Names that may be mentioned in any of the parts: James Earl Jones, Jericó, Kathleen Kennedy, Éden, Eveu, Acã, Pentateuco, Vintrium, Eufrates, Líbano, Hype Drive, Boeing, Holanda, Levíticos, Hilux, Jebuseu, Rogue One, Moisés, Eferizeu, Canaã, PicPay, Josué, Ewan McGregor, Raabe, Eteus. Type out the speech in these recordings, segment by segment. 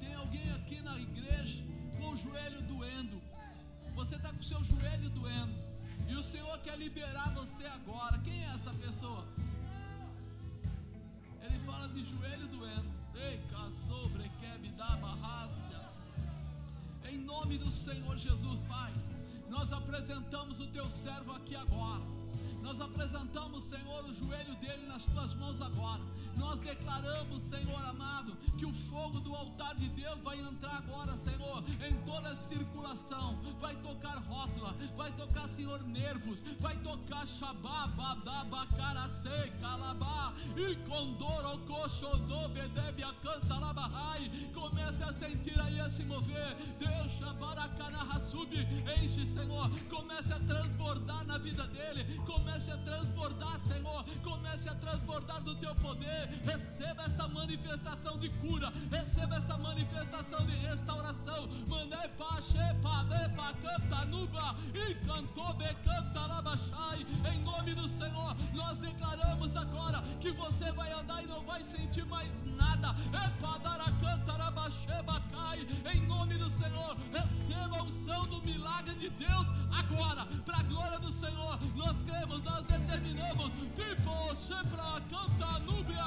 Tem alguém aqui na igreja com o joelho doendo? Você está com o seu joelho doendo e o Senhor quer liberar você agora. Quem é essa pessoa? Ele fala de joelho doendo. Em nome do Senhor Jesus, Pai, nós apresentamos o teu servo aqui agora. Nós apresentamos, Senhor, o joelho dele nas tuas mãos agora. Nós declaramos, Senhor amado, que o fogo do altar de Deus vai entrar agora, Senhor, em toda a circulação. Vai tocar rótula, vai tocar, Senhor, nervos, vai tocar xabá, badá, bacaracê, calabá, e condorocoxodô, bedébia, canta, labarrai. Comece a sentir aí, a se mover. Deus, xabaracaná, sube, enche, Senhor. Comece a transbordar na vida dele. Comece a transbordar, Senhor. Comece a transbordar do teu poder. Receba essa manifestação de cura, receba essa manifestação de restauração. Mané pache padé pa canta nuba e cantou de canta labachai. Em nome do Senhor, nós declaramos agora que você vai andar e não vai sentir mais nada. É padara canta labache bacai. Em nome do Senhor, receba a unção do milagre de Deus agora, para a glória do Senhor. Nós cremos, nós determinamos. Tipo shepra canta nubia.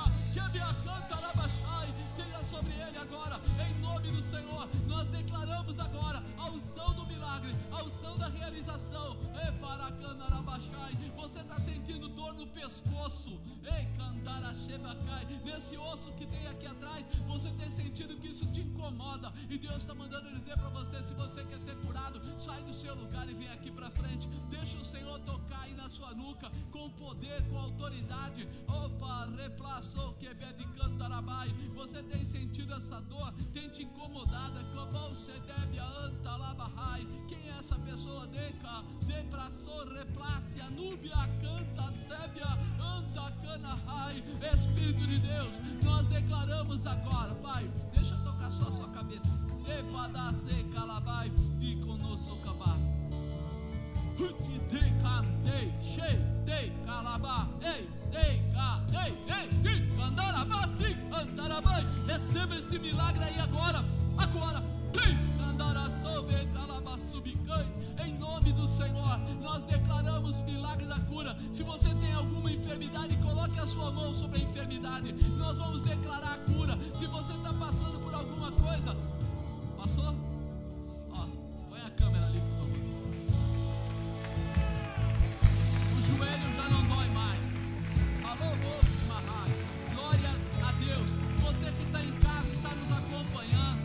Seja sobre ele agora, em nome do Senhor. Nós declaramos agora a unção do milagre, a unção da realização. Você está sentindo dor no pescoço, nesse osso que tem aqui atrás, você tem sentido que isso te incomoda, e Deus está mandando dizer para você: se você quer ser curado, sai do seu lugar e vem aqui para frente. Deixa o Senhor tocar aí na sua nuca, com poder, com autoridade. Opa, replaçou. Você tem sentido essa dor, tem te incomodado. Quem é essa pessoa? Deca, depraçor, replácia, núbia, canta, sébia, anta, canahai. Espírito de Deus, nós declaramos agora, Pai. Deixa eu tocar só a sua cabeça. Epadase, calabai, e conosco cabá. Huti, deca, dei, che, dei, calabá, ei. Receba esse milagre aí agora. Agora, em nome do Senhor, nós declaramos o milagre da cura. Se você tem alguma enfermidade, coloque a sua mão sobre a enfermidade. Nós vamos declarar a cura. Se você está passando por alguma coisa, passou? Ó, põe a câmera ali, por favor. O joelho já não dói mais. Glórias a Deus. Você que está em casa, está nos acompanhando,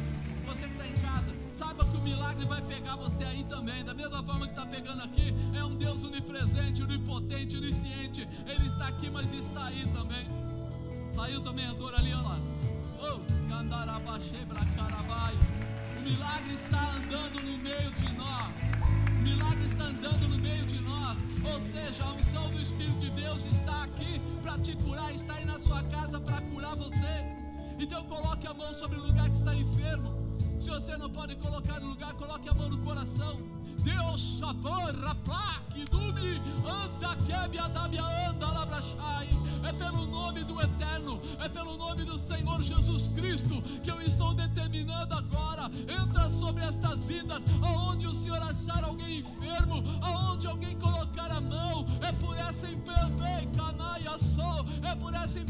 você que está em casa, saiba que o milagre vai pegar você aí também, da mesma forma que está pegando aqui. É um Deus onipresente, onipotente, onisciente. Ele está aqui, mas está aí também. Saiu também a dor ali, olha lá. O milagre está andando no meio de nós. O milagre está andando no meio de nós. Ou seja, a unção do Espírito de Deus está aqui para te curar, está aí na sua casa para curar você. Então coloque a mão sobre o lugar que está enfermo. Se você não pode colocar no lugar, coloque a mão no coração. Deus saborra plaque dume anta quebia dabia anda labrachai. É pelo nome do Eterno, é pelo nome do Senhor Jesus Cristo que eu estou determinando agora. Entra sobre estas vidas, aonde o Senhor achar alguém enfermo, aonde alguém colocar a mão. É por essa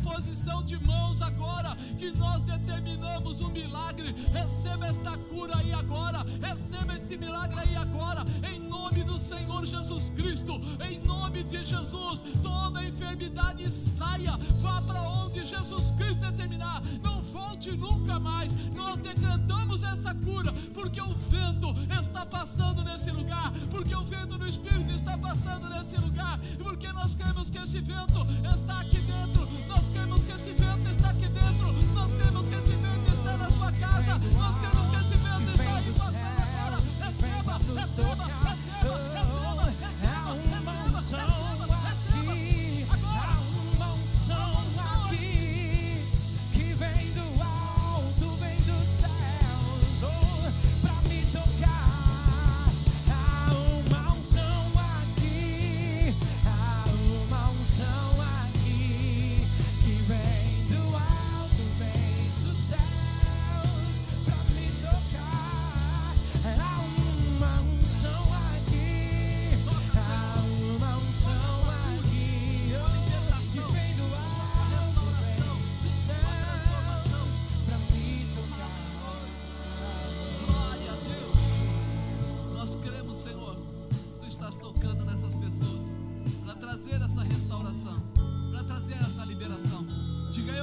imposição de mãos agora que nós determinamos um milagre. Receba esta cura aí agora, receba esse milagre aí agora, em nome do Senhor Jesus Cristo. Em nome de Jesus, toda enfermidade saia, vá para onde Jesus Cristo determinar, não volte nunca mais. Nós decretamos essa cura, porque o vento está passando nesse lugar, porque o vento do Espírito está passando nesse lugar, porque nós cremos que esse vento está aqui dentro, nós cremos que esse vento está aqui dentro, nós cremos que esse vento está na sua casa, nós cremos que esse vento está aí passando agora. Receba, receba, receba, receba, receba, receba, receba.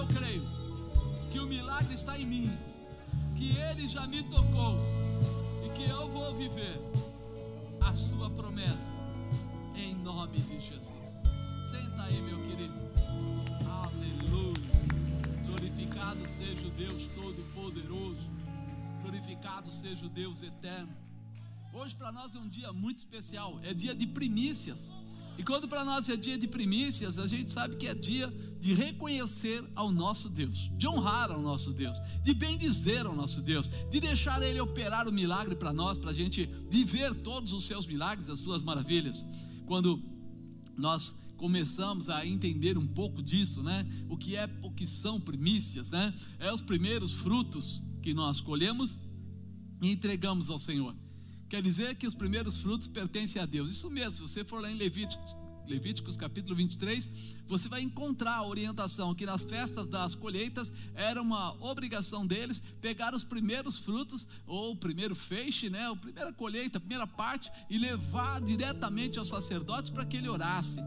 eu creio que o milagre está em mim, que Ele já me tocou e que eu vou viver a sua promessa em nome de Jesus. Senta aí, meu querido. Aleluia. Glorificado seja o Deus Todo-Poderoso, glorificado seja o Deus Eterno. Hoje para nós é um dia muito especial, é dia de primícias. E quando para nós é dia de primícias, a gente sabe que é dia de reconhecer ao nosso Deus, de honrar ao nosso Deus, de bendizer ao nosso Deus, de deixar Ele operar o milagre para nós, para a gente viver todos os seus milagres, as suas maravilhas. Quando nós começamos a entender um pouco disso, né? O que são primícias, né? É os primeiros frutos que nós colhemos e entregamos ao Senhor. Quer dizer que os primeiros frutos pertencem a Deus. Isso mesmo, se você for lá em Levíticos capítulo 23, você vai encontrar a orientação que nas festas das colheitas era uma obrigação deles pegar os primeiros frutos, ou o primeiro feixe, né, a primeira colheita, a primeira parte, e levar diretamente ao sacerdote para que ele orasse.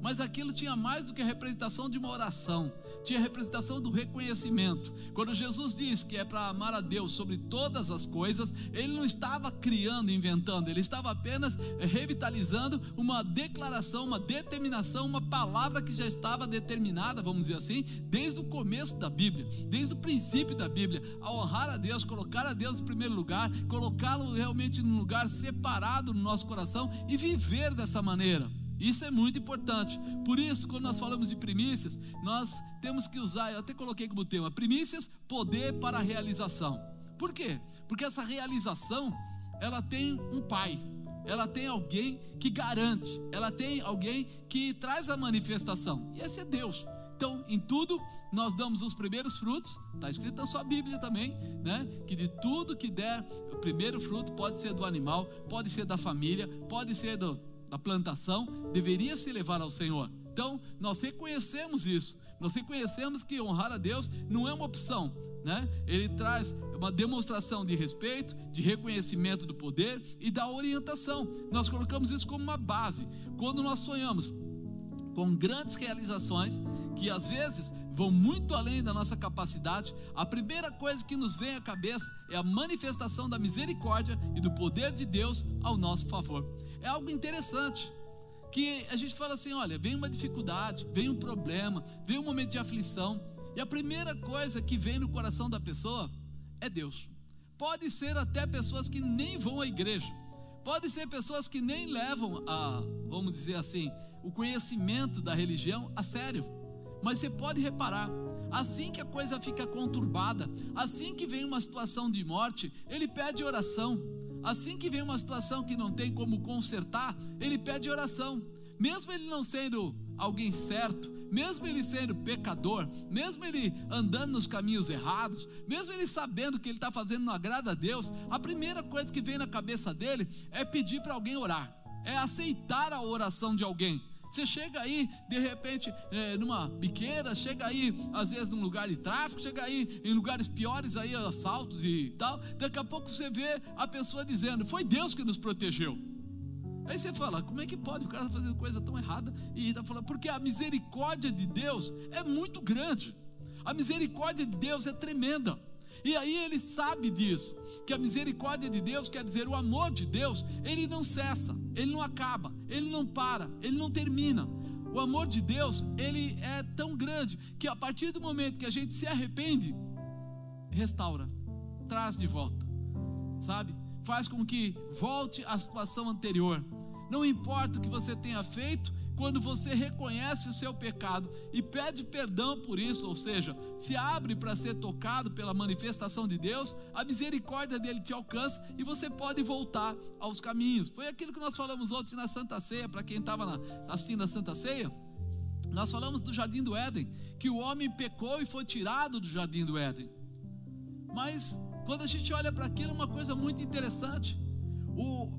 Mas aquilo tinha mais do que a representação de uma oração, tinha a representação do reconhecimento. Quando Jesus diz que é para amar a Deus sobre todas as coisas, Ele não estava criando, inventando, Ele estava apenas revitalizando uma declaração, uma determinação, uma palavra que já estava determinada, vamos dizer assim, desde o começo da Bíblia, desde o princípio da Bíblia, a honrar a Deus, colocar a Deus em primeiro lugar, colocá-lo realmente num lugar separado no nosso coração e viver dessa maneira. Isso é muito importante. Por isso, quando nós falamos de primícias, nós temos que usar, eu até coloquei como tema, primícias, poder para a realização. Por quê? Porque essa realização, ela tem um pai, ela tem alguém que garante, ela tem alguém que traz a manifestação, e esse é Deus. Então, em tudo, nós damos os primeiros frutos. Está escrito na sua Bíblia também, né? Que de tudo que der, o primeiro fruto pode ser do animal, pode ser da família, pode ser da plantação, deveria se levar ao Senhor. Então nós reconhecemos isso, nós reconhecemos que honrar a Deus não é uma opção, né? Ele traz uma demonstração de respeito, de reconhecimento do poder e da orientação. Nós colocamos isso como uma base. Quando nós sonhamos com grandes realizações, que às vezes vão muito além da nossa capacidade, a primeira coisa que nos vem à cabeça é a manifestação da misericórdia e do poder de Deus ao nosso favor. É algo interessante, que a gente fala assim, olha, vem uma dificuldade, vem um problema, vem um momento de aflição, e a primeira coisa que vem no coração da pessoa é Deus. Pode ser até pessoas que nem vão à igreja, pode ser pessoas que nem levam a, vamos dizer assim, o conhecimento da religião a sério. Mas você pode reparar, assim que a coisa fica conturbada, assim que vem uma situação de morte, ele pede oração. Assim que vem uma situação que não tem como consertar, ele pede oração. Mesmo ele não sendo alguém certo, mesmo ele sendo pecador, mesmo ele andando nos caminhos errados, mesmo ele sabendo que ele está fazendo não agrada a Deus, a primeira coisa que vem na cabeça dele é pedir para alguém orar, é aceitar a oração de alguém. Você chega aí, de repente, numa biqueira, chega aí, às vezes, num lugar de tráfico, chega aí em lugares piores, aí assaltos e tal, daqui a pouco você vê a pessoa dizendo, foi Deus que nos protegeu. Aí você fala, como é que pode, o cara está fazendo coisa tão errada, e está falando, porque a misericórdia de Deus é muito grande, a misericórdia de Deus é tremenda. E aí ele sabe disso, que a misericórdia de Deus, quer dizer, o amor de Deus, ele não cessa, ele não acaba, ele não para, ele não termina. O amor de Deus, ele é tão grande, que a partir do momento que a gente se arrepende, restaura, traz de volta, sabe? Faz com que volte à situação anterior. Não importa o que você tenha feito, quando você reconhece o seu pecado e pede perdão por isso, ou seja, se abre para ser tocado pela manifestação de Deus, a misericórdia dele te alcança e você pode voltar aos caminhos. Foi aquilo que nós falamos ontem na Santa Ceia, para quem estava assim na Santa Ceia, nós falamos do Jardim do Éden, que o homem pecou e foi tirado do Jardim do Éden. Mas quando a gente olha para aquilo, é uma coisa muito interessante.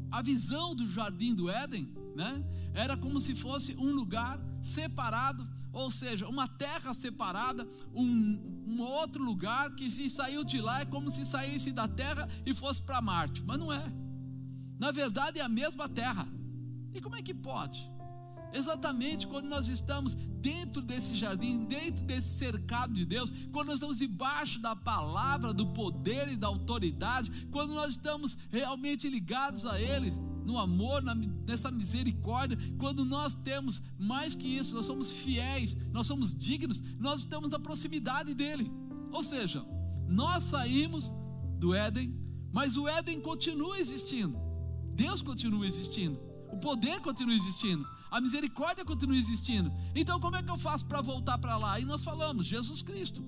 A visão do Jardim do Éden, né, era como se fosse um lugar separado, ou seja, uma terra separada, um outro lugar que se saiu de lá é como se saísse da terra e fosse para Marte, mas não é, na verdade é a mesma terra. E como é que pode? Exatamente quando nós estamos dentro desse jardim, dentro desse cercado de Deus, quando nós estamos debaixo da palavra, do poder e da autoridade, quando nós estamos realmente ligados a Ele, no amor, nessa misericórdia, quando nós temos mais que isso, nós somos fiéis, nós somos dignos, nós estamos na proximidade dEle. Ou seja, nós saímos do Éden, mas o Éden continua existindo, Deus continua existindo, o poder continua existindo, a misericórdia continua existindo. Então como é que eu faço para voltar para lá? E nós falamos, Jesus Cristo.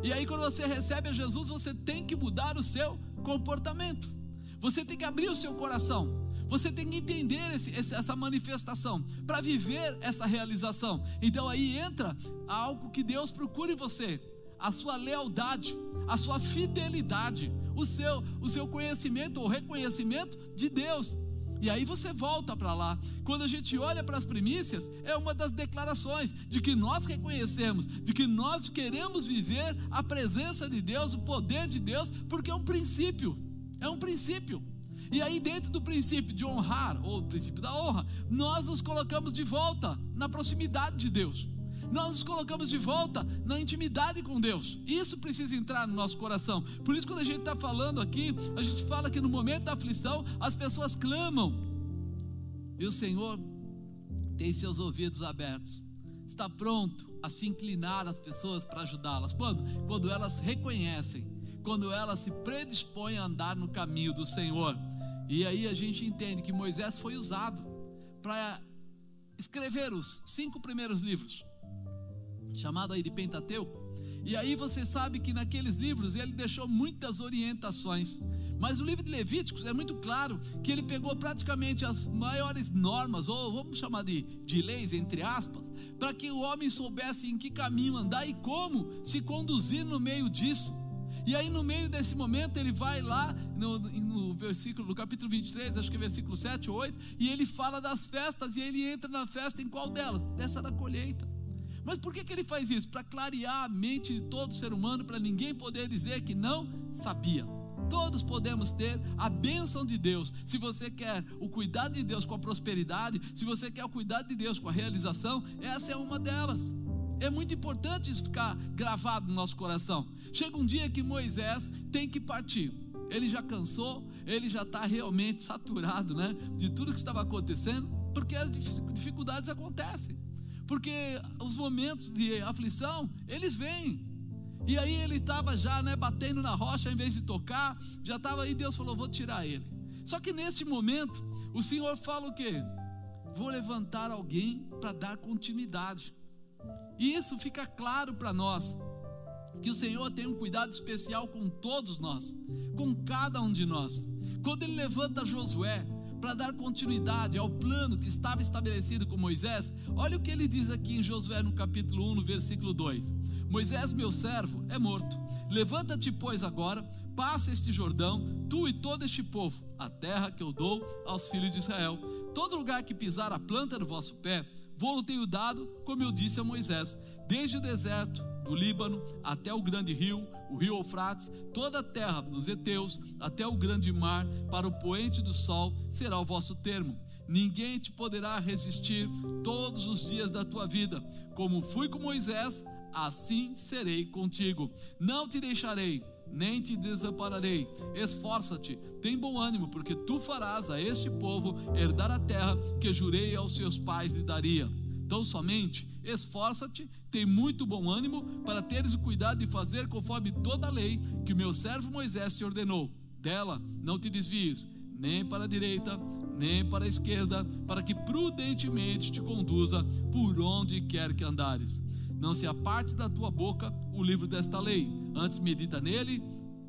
E aí quando você recebe a Jesus, você tem que mudar o seu comportamento, você tem que abrir o seu coração, você tem que entender essa manifestação, para viver essa realização. Então aí entra algo que Deus procura em você, a sua lealdade, a sua fidelidade, o seu conhecimento ou reconhecimento de Deus. E aí você volta para lá. Quando a gente olha para as primícias, é uma das declarações de que nós reconhecemos, de que nós queremos viver a presença de Deus, o poder de Deus, porque é um princípio, E aí dentro do princípio de honrar, ou o princípio da honra, nós nos colocamos de volta na proximidade de Deus, nós nos colocamos de volta na intimidade com Deus. Isso precisa entrar no nosso coração. Por isso quando a gente está falando aqui, a gente fala que no momento da aflição, as pessoas clamam, e o Senhor tem seus ouvidos abertos, está pronto a se inclinar às pessoas para ajudá-las. Quando elas reconhecem, quando elas se predispõem a andar no caminho do Senhor. E aí a gente entende que Moisés foi usado para escrever os 5 primeiros livros, chamado aí de Pentateuco. E aí você sabe que naqueles livros ele deixou muitas orientações, mas o livro de Levíticos é muito claro que ele pegou praticamente as maiores normas, ou vamos chamar de leis, entre aspas, para que o homem soubesse em que caminho andar e como se conduzir no meio disso. E aí no meio desse momento ele vai lá no versículo, no capítulo 23, acho que é versículo 7 ou 8, e ele fala das festas, e ele entra na festa em qual delas? Dessa da colheita. Mas por que ele faz isso? Para clarear a mente de todo ser humano, para ninguém poder dizer que não sabia. Todos podemos ter a bênção de Deus. Se você quer o cuidado de Deus com a prosperidade, se você quer o cuidado de Deus com a realização, essa é uma delas. É muito importante isso ficar gravado no nosso coração. Chega um dia que Moisés tem que partir, ele já cansou, ele já está realmente saturado, né, de tudo que estava acontecendo, porque as dificuldades acontecem, porque os momentos de aflição, eles vêm. E aí ele estava já, né, batendo na rocha em vez de tocar, já estava aí. Deus falou, vou tirar ele. Só que nesse momento, o Senhor fala o quê? Vou levantar alguém para dar continuidade. E isso fica claro para nós, que o Senhor tem um cuidado especial com todos nós, com cada um de nós. Quando Ele levanta Josué para dar continuidade ao plano que estava estabelecido com Moisés, olha o que Ele diz aqui em Josué no capítulo 1, no versículo 2: Moisés, meu servo, é morto. Levanta-te, pois, agora, passa este Jordão, tu e todo este povo, a terra que eu dou aos filhos de Israel. Todo lugar que pisar a planta do vosso pé, vou-lo tenho dado, como eu disse a Moisés, desde o deserto do Líbano até o grande rio, o rio Eufrates, toda a terra dos Eteus, até o grande mar, para o poente do sol será o vosso termo. Ninguém te poderá resistir todos os dias da tua vida. Como fui com Moisés, assim serei contigo. Não te deixarei, nem te desampararei. Esforça-te, tem bom ânimo, porque tu farás a este povo herdar a terra que jurei aos seus pais lhe daria. Então somente esforça-te, tem muito bom ânimo, para teres o cuidado de fazer conforme toda a lei que o meu servo Moisés te ordenou. Dela não te desvies, nem para a direita, nem para a esquerda, para que prudentemente te conduza por onde quer que andares. Não se aparte da tua boca o livro desta lei, antes medita nele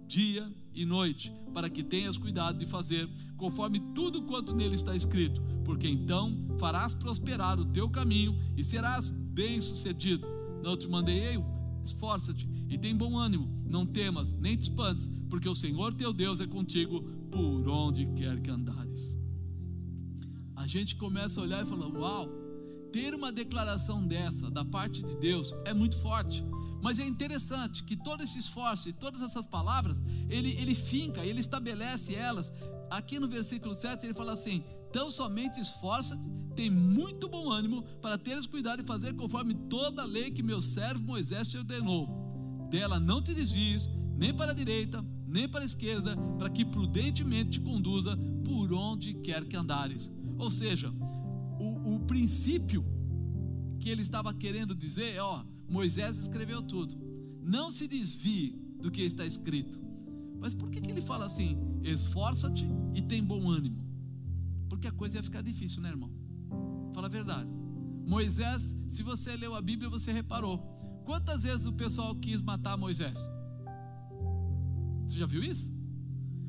dia e noite, para que tenhas cuidado de fazer conforme tudo quanto nele está escrito, porque então farás prosperar o teu caminho e serás bem sucedido. Não te mandei eu? Esforça-te e tem bom ânimo, não temas nem te espantes, porque o Senhor teu Deus é contigo por onde quer que andares. A gente começa a olhar e fala, uau! Ter uma declaração dessa da parte de Deus é muito forte. Mas é interessante que todo esse esforço e todas essas palavras, ele finca, ele estabelece elas. Aqui no versículo 7 ele fala assim, tão somente esforça-te, tem muito bom ânimo para teres cuidado e fazer conforme toda a lei que meu servo Moisés te ordenou. Dela não te desvies, nem para a direita, nem para a esquerda, para que prudentemente te conduza por onde quer que andares. Ou seja, o princípio que ele estava querendo dizer é, Moisés escreveu tudo, não se desvie do que está escrito. Mas por que ele fala assim? Esforça-te e tem bom ânimo. Porque a coisa ia ficar difícil, né, irmão? Fala a verdade. Moisés, se você leu a Bíblia, você reparou quantas vezes o pessoal quis matar Moisés. Você já viu isso?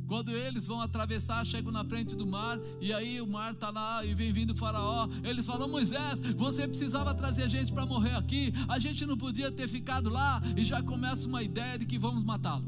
Quando eles vão atravessar, chegam na frente do mar, e aí o mar está lá, e vem vindo o faraó. Ele falou: Moisés, você precisava trazer a gente para morrer aqui, a gente não podia ter ficado lá. E já começa uma ideia de que vamos matá-lo.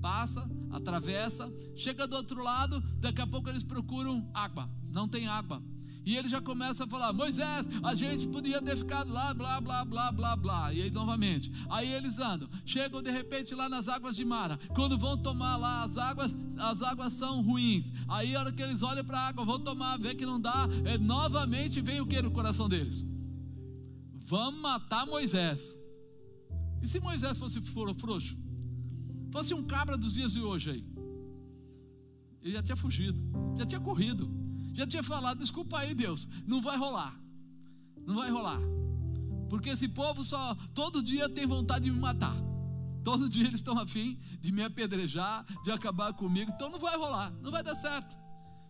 Passa, atravessa, chega do outro lado, daqui a pouco eles procuram água, não tem água. E ele já começa a falar: Moisés, a gente podia ter ficado lá, blá, blá, blá, blá, blá. E aí novamente, aí eles andam, chegam de repente lá nas águas de Mara. Quando vão tomar lá as águas são ruins. Aí a hora que eles olham para a água, vão tomar, vê que não dá, novamente vem o que no coração deles? Vamos matar Moisés. E se Moisés fosse frouxo? Fosse um cabra dos dias de hoje aí? Ele já tinha fugido, já tinha corrido, já tinha falado: desculpa aí, Deus, não vai rolar, não vai rolar, porque esse povo só todo dia tem vontade de me matar, todo dia eles estão afim de me apedrejar, de acabar comigo, então não vai rolar, não vai dar certo.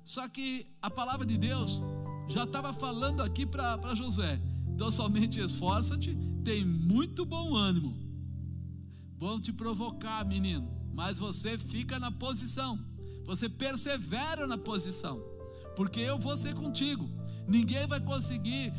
Só que a palavra de Deus já estava falando aqui para Josué: então somente esforça-te, tem muito bom ânimo. Vão te provocar, menino, mas você fica na posição, você persevera na posição, porque eu vou ser contigo, ninguém vai conseguir,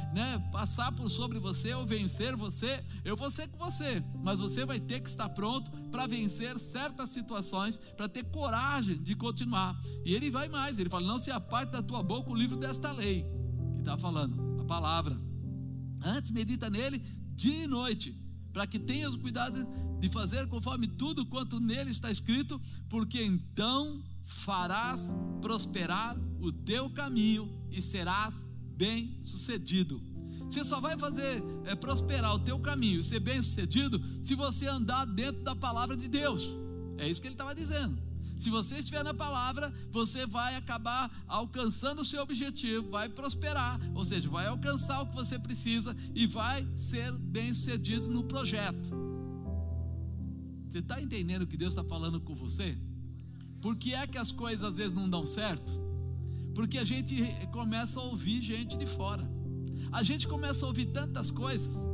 passar por sobre você ou vencer você. Eu vou ser com você, mas você vai ter que estar pronto para vencer certas situações, para ter coragem de continuar. E ele vai mais, ele fala: não se aparte da tua boca o livro desta lei, que está falando, a palavra, antes medita nele dia e noite, para que tenhas cuidado de fazer conforme tudo quanto nele está escrito, porque então farás prosperar o teu caminho e serás bem sucedido. Você só vai fazer prosperar o teu caminho e ser bem sucedido se você andar dentro da palavra de Deus. É isso que ele estava dizendo. Se você estiver na palavra, você vai acabar alcançando o seu objetivo, vai prosperar, ou seja, vai alcançar o que você precisa e vai ser bem sucedido no projeto. Você está entendendo o que Deus está falando com você? Por que é que as coisas às vezes não dão certo? Porque a gente começa a ouvir gente de fora. A gente começa a ouvir tantas coisas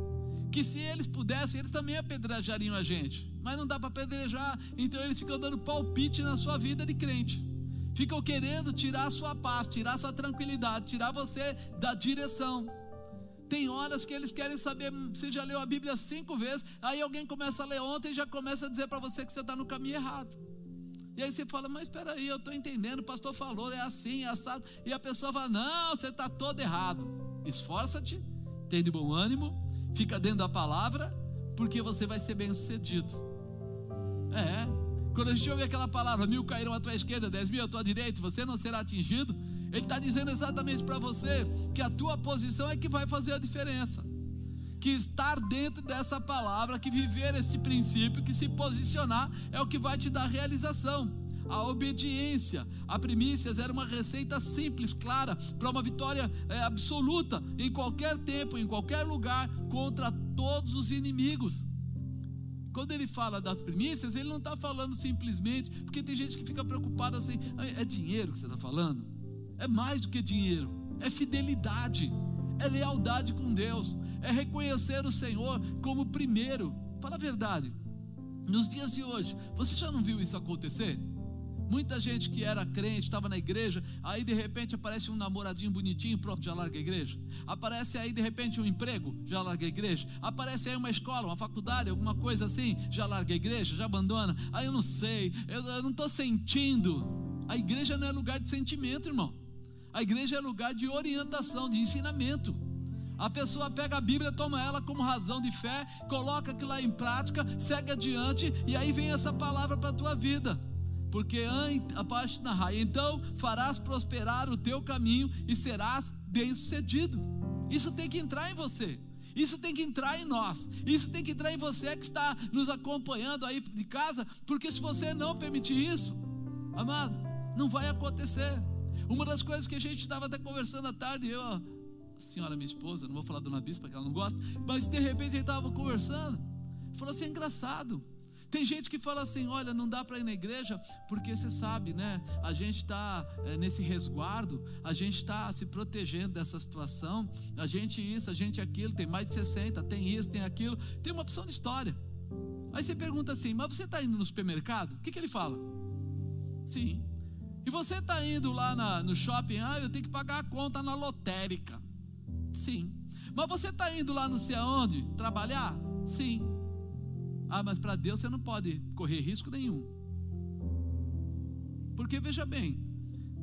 que, se eles pudessem, eles também apedrejariam a gente, mas não dá para apedrejar, então eles ficam dando palpite na sua vida de crente, ficam querendo tirar a sua paz, tirar a sua tranquilidade, tirar você da direção. Tem horas que eles querem saber, você já leu a Bíblia 5 vezes, aí alguém começa a ler ontem e já começa a dizer para você que você está no caminho errado. E aí você fala: mas espera aí, eu estou entendendo, o pastor falou, é assim, é assado. E a pessoa fala: não, você está todo errado. Esforça-te, tem de bom ânimo, fica dentro da palavra, porque você vai ser bem sucedido. Quando a gente ouve aquela palavra: 1000 cairão à tua esquerda, 10.000 à tua direita, você não será atingido. Ele está dizendo exatamente para você que a tua posição é que vai fazer a diferença, que estar dentro dessa palavra, que viver esse princípio, que se posicionar, é o que vai te dar realização. A obediência, a primícias, era uma receita simples, clara, para uma vitória absoluta, em qualquer tempo, em qualquer lugar, contra todos os inimigos. Quando ele fala das primícias, ele não está falando simplesmente, porque tem gente que fica preocupada assim: é dinheiro que você está falando? É mais do que dinheiro, é fidelidade, é lealdade com Deus, é reconhecer o Senhor como primeiro. Fala a verdade, nos dias de hoje, você já não viu isso acontecer? Muita gente que era crente, estava na igreja, aí de repente aparece um namoradinho bonitinho, pronto, já larga a igreja. Aparece aí de repente um emprego, já larga a igreja. Aparece aí uma escola, uma faculdade, alguma coisa assim, já larga a igreja, já abandona. Aí eu não sei, eu não estou sentindo. A igreja não é lugar de sentimento, irmão. A igreja é lugar de orientação, de ensinamento. A pessoa pega a Bíblia, toma ela como razão de fé, coloca aquilo lá em prática, segue adiante, e aí vem essa palavra para a tua vida. Porque a parte na raia, então farás prosperar o teu caminho e serás bem-sucedido. Isso tem que entrar em você, isso tem que entrar em nós, isso tem que entrar em você que está nos acompanhando aí de casa, porque se você não permitir isso, amado, não vai acontecer. Uma das coisas que a gente estava até conversando à tarde, eu, a senhora minha esposa, não vou falar dona bispa que ela não gosta, mas de repente a gente estava conversando, falou assim, é engraçado, tem gente que fala assim, olha, não dá para ir na igreja, porque você sabe, né, a gente está nesse resguardo, a gente está se protegendo dessa situação, a gente isso, a gente aquilo, tem mais de 60, tem isso, tem aquilo, tem uma opção de história. Aí você pergunta assim, mas você está indo no supermercado? O que que ele fala? Sim. E você está indo lá no shopping? Ah, eu tenho que pagar a conta na lotérica. Sim. Mas você está indo lá não sei aonde trabalhar? Sim. Ah, mas para Deus você não pode correr risco nenhum. Porque veja bem,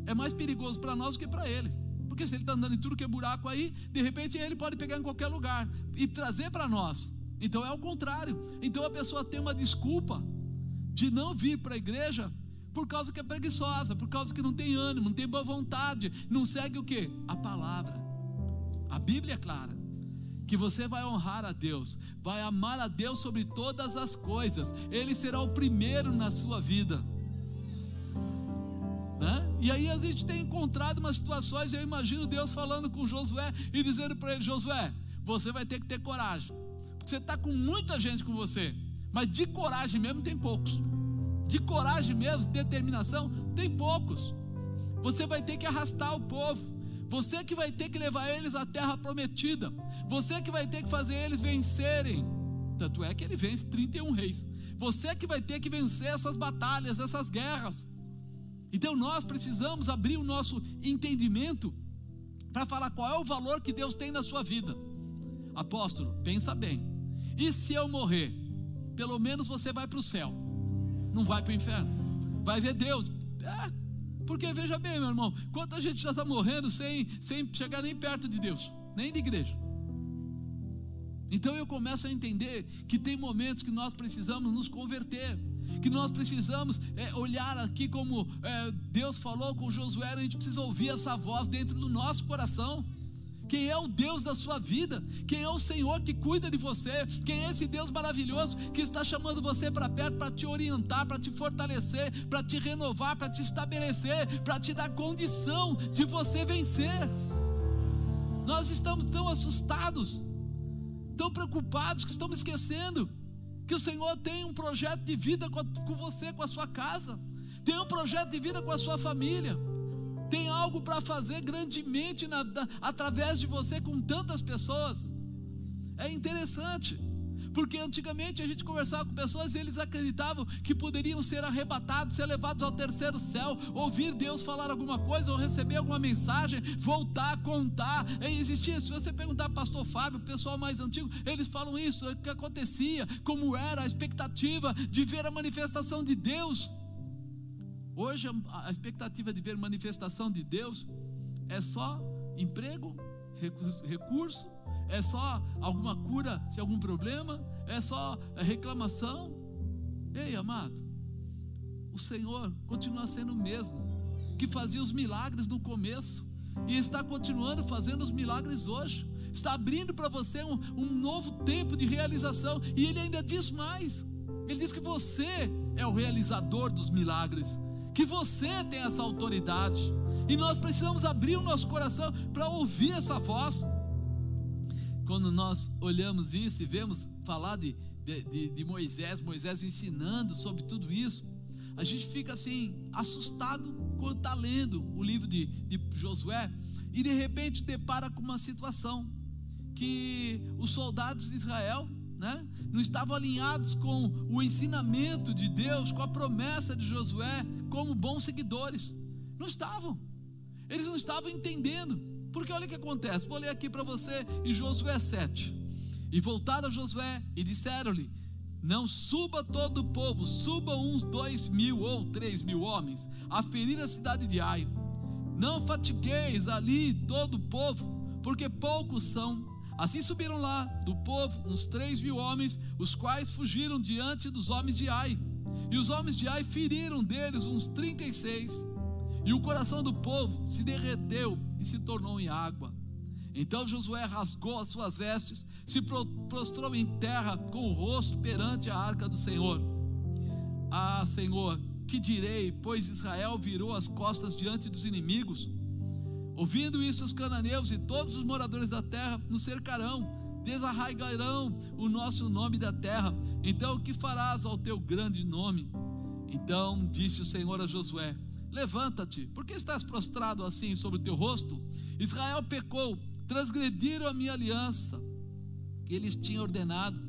é mais perigoso para nós do que para ele. Porque se ele está andando em tudo que é buraco aí, de repente ele pode pegar em qualquer lugar e trazer para nós. Então é o contrário. Então a pessoa tem uma desculpa de não vir para a igreja por causa que é preguiçosa, por causa que não tem ânimo, não tem boa vontade, não segue o quê? A palavra. A Bíblia é clara, que você vai honrar a Deus, vai amar a Deus sobre todas as coisas, Ele será o primeiro na sua vida, né? E aí a gente tem encontrado umas situações, eu imagino Deus falando com Josué e dizendo para ele, Josué, você vai ter que ter coragem, porque você está com muita gente com você, mas de coragem mesmo tem poucos, de coragem mesmo, determinação tem poucos, você vai ter que arrastar o povo, você que vai ter que levar eles à terra prometida, você que vai ter que fazer eles vencerem, tanto é que ele vence 31 reis, você que vai ter que vencer essas batalhas, essas guerras. Então nós precisamos abrir o nosso entendimento para falar qual é o valor que Deus tem na sua vida. Apóstolo, pensa bem, e se eu morrer? Pelo menos você vai para o céu, não vai para o inferno, vai ver Deus. Porque veja bem, meu irmão, quanta gente já está morrendo sem chegar nem perto de Deus, nem de igreja. Então eu começo a entender que tem momentos que nós precisamos nos converter, que nós precisamos olhar aqui como Deus falou com Josué. A gente precisa ouvir essa voz dentro do nosso coração. Quem é o Deus da sua vida? Quem é o Senhor que cuida de você? Quem é esse Deus maravilhoso que está chamando você para perto, para te orientar, para te fortalecer, para te renovar, para te estabelecer, para te dar condição de você vencer? Nós estamos tão assustados, tão preocupados, que estamos esquecendo que o Senhor tem um projeto de vida com você, com a sua casa, tem um projeto de vida com a sua família, tem algo para fazer grandemente através de você com tantas pessoas. É interessante, porque antigamente a gente conversava com pessoas e eles acreditavam que poderiam ser arrebatados, ser levados ao terceiro céu, ouvir Deus falar alguma coisa, ou receber alguma mensagem, voltar a contar. Existia, se você perguntar para o pastor Fábio, o pessoal mais antigo, eles falam isso, o que acontecia, como era a expectativa de ver a manifestação de Deus. Hoje a expectativa de ver manifestação de Deus é só emprego, recurso, é só alguma cura se algum problema, é só reclamação. Ei, amado, o Senhor continua sendo o mesmo que fazia os milagres no começo e está continuando fazendo os milagres hoje. Está abrindo para você um novo tempo de realização. E Ele ainda diz mais, Ele diz que você é o realizador dos milagres, que você tem essa autoridade, e nós precisamos abrir o nosso coração para ouvir essa voz. Quando nós olhamos isso e vemos falar de Moisés ensinando sobre tudo isso, a gente fica assim, assustado quando está lendo o livro de Josué, e de repente depara com uma situação, que os soldados de Israel, né, não estavam alinhados com o ensinamento de Deus, com a promessa de Josué, como bons seguidores. Não estavam, eles não estavam entendendo, porque olha o que acontece, vou ler aqui para você em Josué 7, e voltaram a Josué e disseram-lhe, não suba todo o povo, suba uns 2.000 ou 3.000 homens, a ferir a cidade de Ai, não fatigueis ali todo o povo, porque poucos são. Assim subiram lá do povo uns 3.000 homens, os quais fugiram diante dos homens de Ai, e os homens de Ai feriram deles uns 36, e o coração do povo se derreteu e se tornou em água. Então Josué rasgou as suas vestes, se prostrou em terra com o rosto perante a arca do Senhor. Ah, Senhor, que direi, pois Israel virou as costas diante dos inimigos? Ouvindo isso, os cananeus e todos os moradores da terra nos cercarão, desarraigarão o nosso nome da terra. Então, o que farás ao teu grande nome? Então disse o Senhor a Josué: levanta-te, por que estás prostrado assim sobre o teu rosto? Israel pecou, transgrediram a minha aliança que eles tinham ordenado,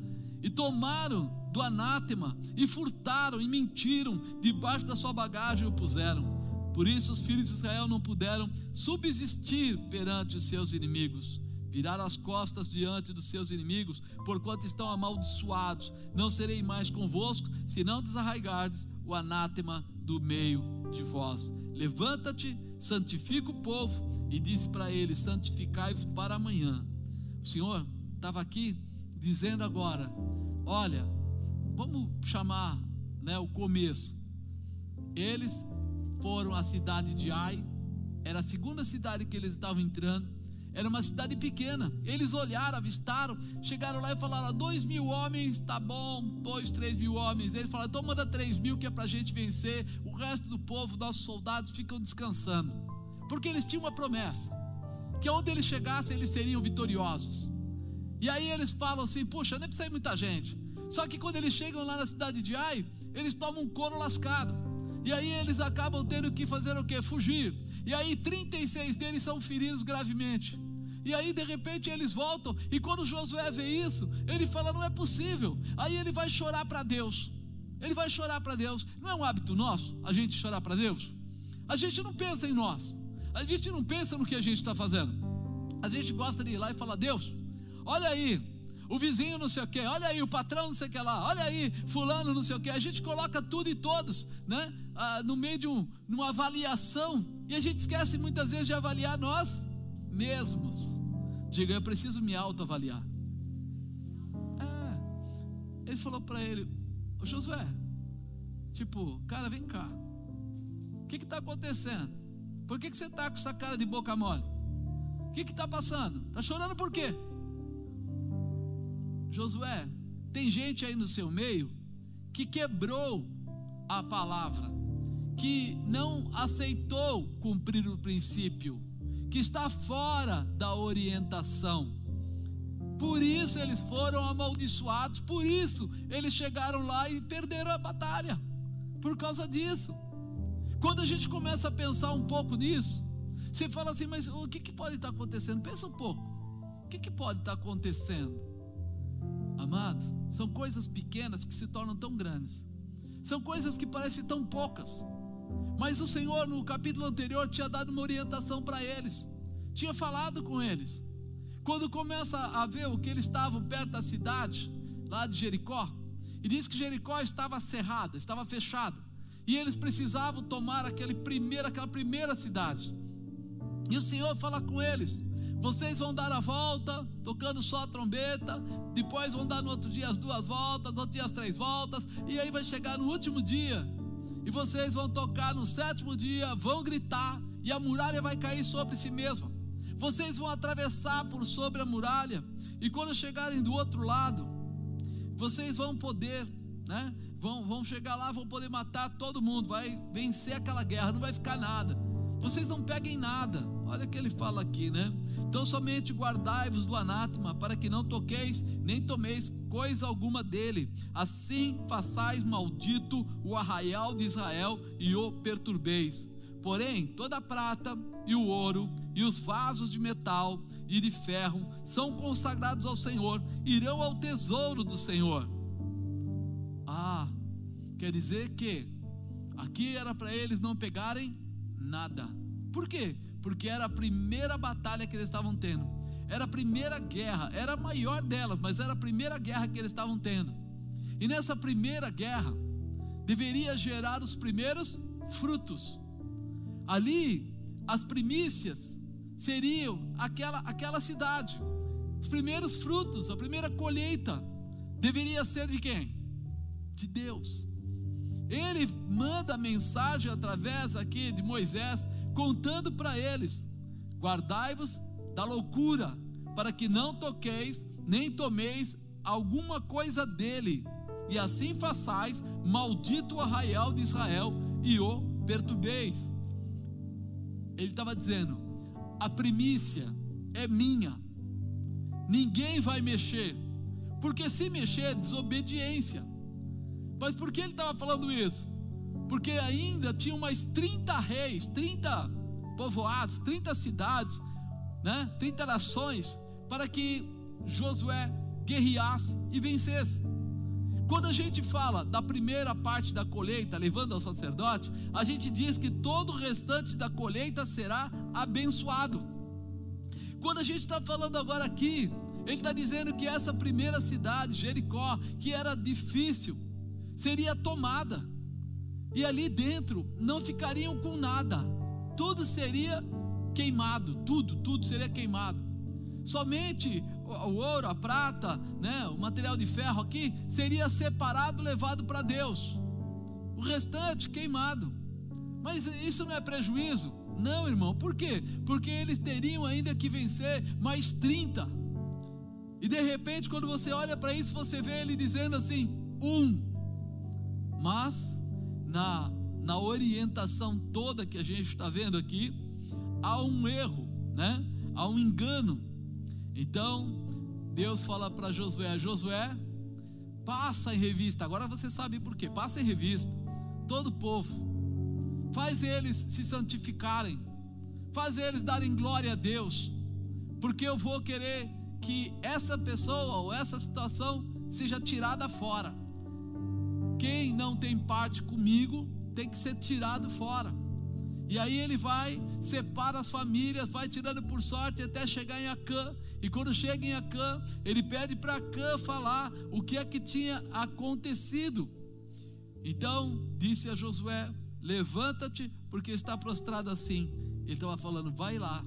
e tomaram do anátema, e furtaram, e mentiram, debaixo da sua bagagem o puseram. Por isso os filhos de Israel não puderam subsistir perante os seus inimigos, viraram as costas diante dos seus inimigos, porquanto estão amaldiçoados. Não serei mais convosco, se não desarraigardes o anátema do meio de vós. Levanta-te, santifica o povo, e disse para eles: santificai-vos para amanhã. O Senhor estava aqui dizendo agora: olha, vamos chamar, né, o começo. Eles foram à cidade de Ai, era a segunda cidade que eles estavam entrando. Era uma cidade pequena. Eles olharam, avistaram, chegaram lá e falaram: 2.000 homens, tá bom, 2, 3 mil homens. Ele fala: então manda 3.000, que é pra gente vencer. O resto do povo, nossos soldados, ficam descansando. Porque eles tinham uma promessa, que onde eles chegassem, eles seriam vitoriosos. E aí eles falam assim: puxa, nem precisa ir muita gente. Só que quando eles chegam lá na cidade de Ai, eles tomam um couro lascado. E aí eles acabam tendo que fazer o quê? Fugir. E aí 36 deles são feridos gravemente. E aí de repente eles voltam, e quando Josué vê isso, ele fala: não é possível. Aí ele vai chorar para Deus. Ele vai chorar para Deus. Não é um hábito nosso a gente chorar para Deus? A gente não pensa em nós, a gente não pensa no que a gente está fazendo. A gente gosta de ir lá e falar: Deus, olha aí, o vizinho não sei o que, olha aí, o patrão não sei o que lá, olha aí, fulano não sei o que. A gente coloca tudo e todos, né, no meio de uma avaliação, e a gente esquece muitas vezes de avaliar nós mesmos. Diga: eu preciso me autoavaliar. É. Ele falou para ele: ô Josué, tipo, cara, vem cá, o que está acontecendo? Por que você está com essa cara de boca mole? O que está passando? Está chorando por quê? Josué, tem gente aí no seu meio que quebrou a palavra, que não aceitou cumprir o princípio, que está fora da orientação. Por isso eles foram amaldiçoados, por isso eles chegaram lá e perderam a batalha, por causa disso. Quando a gente começa a pensar um pouco nisso, você fala assim: mas o que pode estar acontecendo? Pensa um pouco, o que pode estar acontecendo? Amado, são coisas pequenas que se tornam tão grandes, são coisas que parecem tão poucas. Mas o Senhor, no capítulo anterior, tinha dado uma orientação para eles, tinha falado com eles. Quando começa a ver o que eles estavam perto da cidade, lá de Jericó, e diz que Jericó estava cerrada, estava fechada, e eles precisavam tomar aquela primeira cidade. E o Senhor fala com eles: vocês vão dar a volta, tocando só a trombeta, depois vão dar no outro dia as 2 voltas, no outro dia as 3 voltas, e aí vai chegar no último dia, e vocês vão tocar no 7º dia, vão gritar, e a muralha vai cair sobre si mesma. Vocês vão atravessar por sobre a muralha, e quando chegarem do outro lado, vocês vão poder, né? Vão chegar lá, vão poder matar todo mundo, vai vencer aquela guerra, não vai ficar nada. Vocês não peguem nada. Olha o que ele fala aqui, né? Então somente guardai-vos do anátema, para que não toqueis, nem tomeis coisa alguma dele. Assim façais maldito o arraial de Israel e o perturbeis. Porém, toda a prata e o ouro e os vasos de metal e de ferro são consagrados ao Senhor, irão ao tesouro do Senhor. Ah, quer dizer que aqui era para eles não pegarem nada. Por quê? Porque era a primeira batalha que eles estavam tendo, era a primeira guerra, era a maior delas, mas era a primeira guerra que eles estavam tendo, e nessa primeira guerra deveria gerar os primeiros frutos. Ali as primícias seriam aquela cidade, os primeiros frutos, a primeira colheita deveria ser de quem? De Deus. Ele manda a mensagem através aqui de Moisés, contando para eles: guardai-vos da loucura, para que não toqueis nem tomeis alguma coisa dele, e assim façais maldito o arraial de Israel e o perturbeis. Ele estava dizendo: a primícia é minha, ninguém vai mexer, porque se mexer é desobediência. Mas por que ele estava falando isso? Porque ainda tinha mais 30 reis, 30 povoados, 30 cidades, né? 30 nações, para que Josué guerreasse e vencesse. Quando a gente fala da primeira parte da colheita, levando ao sacerdote, a gente diz que todo o restante da colheita será abençoado. Quando a gente está falando agora aqui, ele está dizendo que essa primeira cidade, Jericó, que era difícil, seria tomada, e ali dentro não ficariam com nada, tudo seria queimado, tudo seria queimado. Somente o ouro, a prata, né, o material de ferro aqui seria separado, levado para Deus, o restante queimado. Mas isso não é prejuízo? Não, irmão. Por quê? Porque eles teriam ainda que vencer mais 30, e de repente, quando você olha para isso, você vê ele dizendo assim: mas na orientação toda que a gente está vendo aqui, há um erro, né? Há um engano. Então Deus fala para Josué: Josué, passa em revista, agora você sabe por quê, passa em revista todo o povo, faz eles se santificarem, faz eles darem glória a Deus, porque eu vou querer que essa pessoa ou essa situação seja tirada fora. Quem não tem parte comigo tem que ser tirado fora. E aí ele vai, separa as famílias, vai tirando por sorte até chegar em Acã. E quando chega em Acã, ele pede para Acã falar o que é que tinha acontecido. Então disse a Josué: levanta-te, porque está prostrado assim. Ele estava falando: vai lá.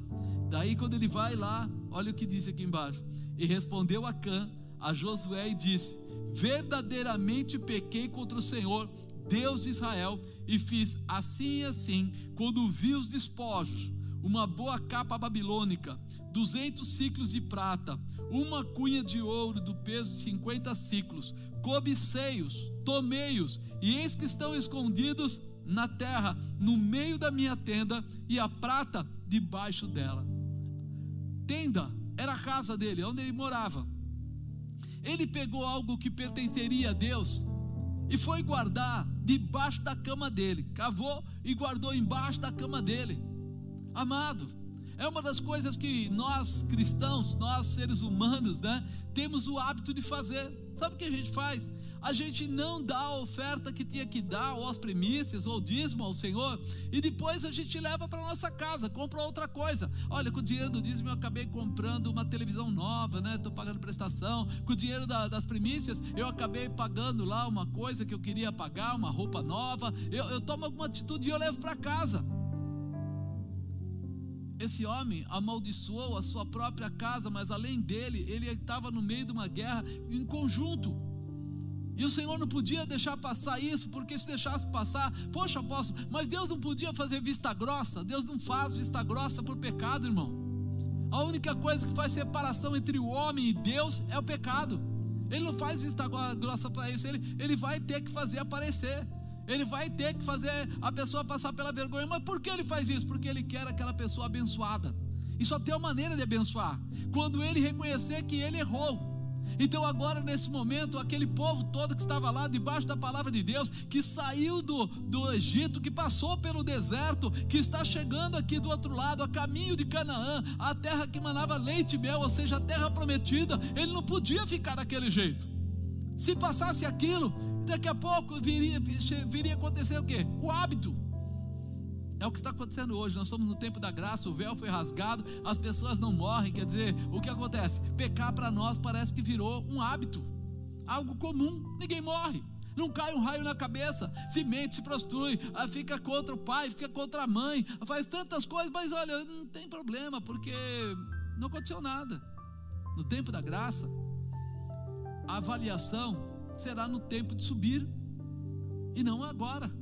Daí, quando ele vai lá, olha o que disse aqui embaixo: e respondeu Acã a Josué e disse: verdadeiramente pequei contra o Senhor, Deus de Israel, e fiz assim e assim. Quando vi os despojos, uma boa capa babilônica, 200 siclos de prata, uma cunha de ouro do peso de 50 siclos, cobicei-os, tomei-os, e eis que estão escondidos na terra, no meio da minha tenda, e a prata debaixo dela. Tenda era a casa dele, onde ele morava. Ele pegou algo que pertenceria a Deus e foi guardar debaixo da cama dele, cavou e guardou embaixo da cama dele. Amado, é uma das coisas que nós cristãos, nós seres humanos, né, temos o hábito de fazer. Sabe o que a gente faz? A gente não dá a oferta que tinha que dar, ou as primícias, ou o dízimo ao Senhor, e depois a gente leva para nossa casa, compra outra coisa. Olha, com o dinheiro do dízimo eu acabei comprando uma televisão nova, né? Estou pagando prestação. Com o dinheiro das primícias eu acabei pagando lá uma coisa que eu queria pagar, uma roupa nova. Eu tomo alguma atitude e eu levo para casa. Esse homem amaldiçoou a sua própria casa, mas além dele, ele estava no meio de uma guerra em conjunto, e o Senhor não podia deixar passar isso, porque se deixasse passar, poxa apóstolo, mas Deus não podia fazer vista grossa. Deus não faz vista grossa por pecado, irmão. A única coisa que faz separação entre o homem e Deus é o pecado. Ele não faz vista grossa para isso. Ele vai ter que fazer aparecer, ele vai ter que fazer a pessoa passar pela vergonha. Mas por que ele faz isso? Porque ele quer aquela pessoa abençoada, e só tem uma maneira de abençoar: quando ele reconhecer que ele errou. Então agora, nesse momento, aquele povo todo que estava lá debaixo da palavra de Deus, que saiu do Egito, que passou pelo deserto, que está chegando aqui do outro lado, a caminho de Canaã, a terra que manava leite e mel, ou seja, a terra prometida, ele não podia ficar daquele jeito. Se passasse aquilo, daqui a pouco viria a acontecer o quê? O hábito. É o que está acontecendo hoje. Nós estamos no tempo da graça, o véu foi rasgado, as pessoas não morrem. Quer dizer, o que acontece? Pecar para nós parece que virou um hábito, algo comum. Ninguém morre, não cai um raio na cabeça, se mente, se prostitui, fica contra o pai, fica contra a mãe, faz tantas coisas, mas olha, não tem problema, porque não aconteceu nada. No tempo da graça, a avaliação será no tempo de subir, e não agora.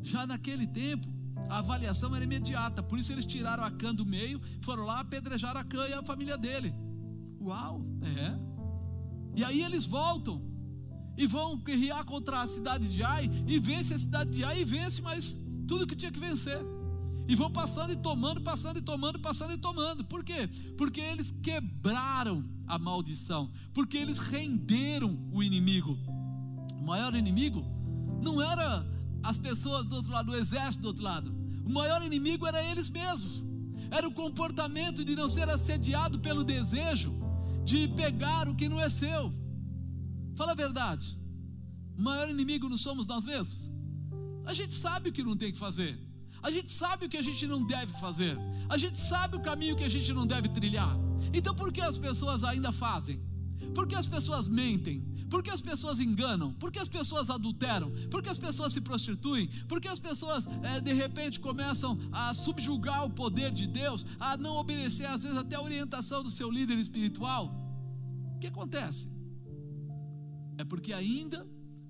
Já naquele tempo, A avaliação era imediata, por isso eles tiraram Acã do meio, foram lá apedrejar Acã e a família dele. Uau, é. E aí eles voltam e vão guerrear contra a cidade de Ai, e vence a cidade de Ai, e vence, mas tudo que tinha que vencer. E vão passando e tomando, passando e tomando, passando e tomando. Por quê? Porque eles quebraram a maldição, porque eles renderam o inimigo. O maior inimigo não era as pessoas do outro lado, o exército do outro lado. O maior inimigo era eles mesmos. Era o comportamento de não ser assediado pelo desejo de pegar o que não é seu. Fala a verdade, o maior inimigo não somos nós mesmos? A gente sabe o que não tem que fazer, a gente sabe o que a gente não deve fazer, a gente sabe o caminho que a gente não deve trilhar. Então por que as pessoas ainda fazem? Por que as pessoas mentem? Por que as pessoas enganam? Por que as pessoas adulteram? Por que as pessoas se prostituem? Por que as pessoas de repente começam a subjugar o poder de Deus, a não obedecer às vezes até a orientação do seu líder espiritual? O que acontece? É porque ainda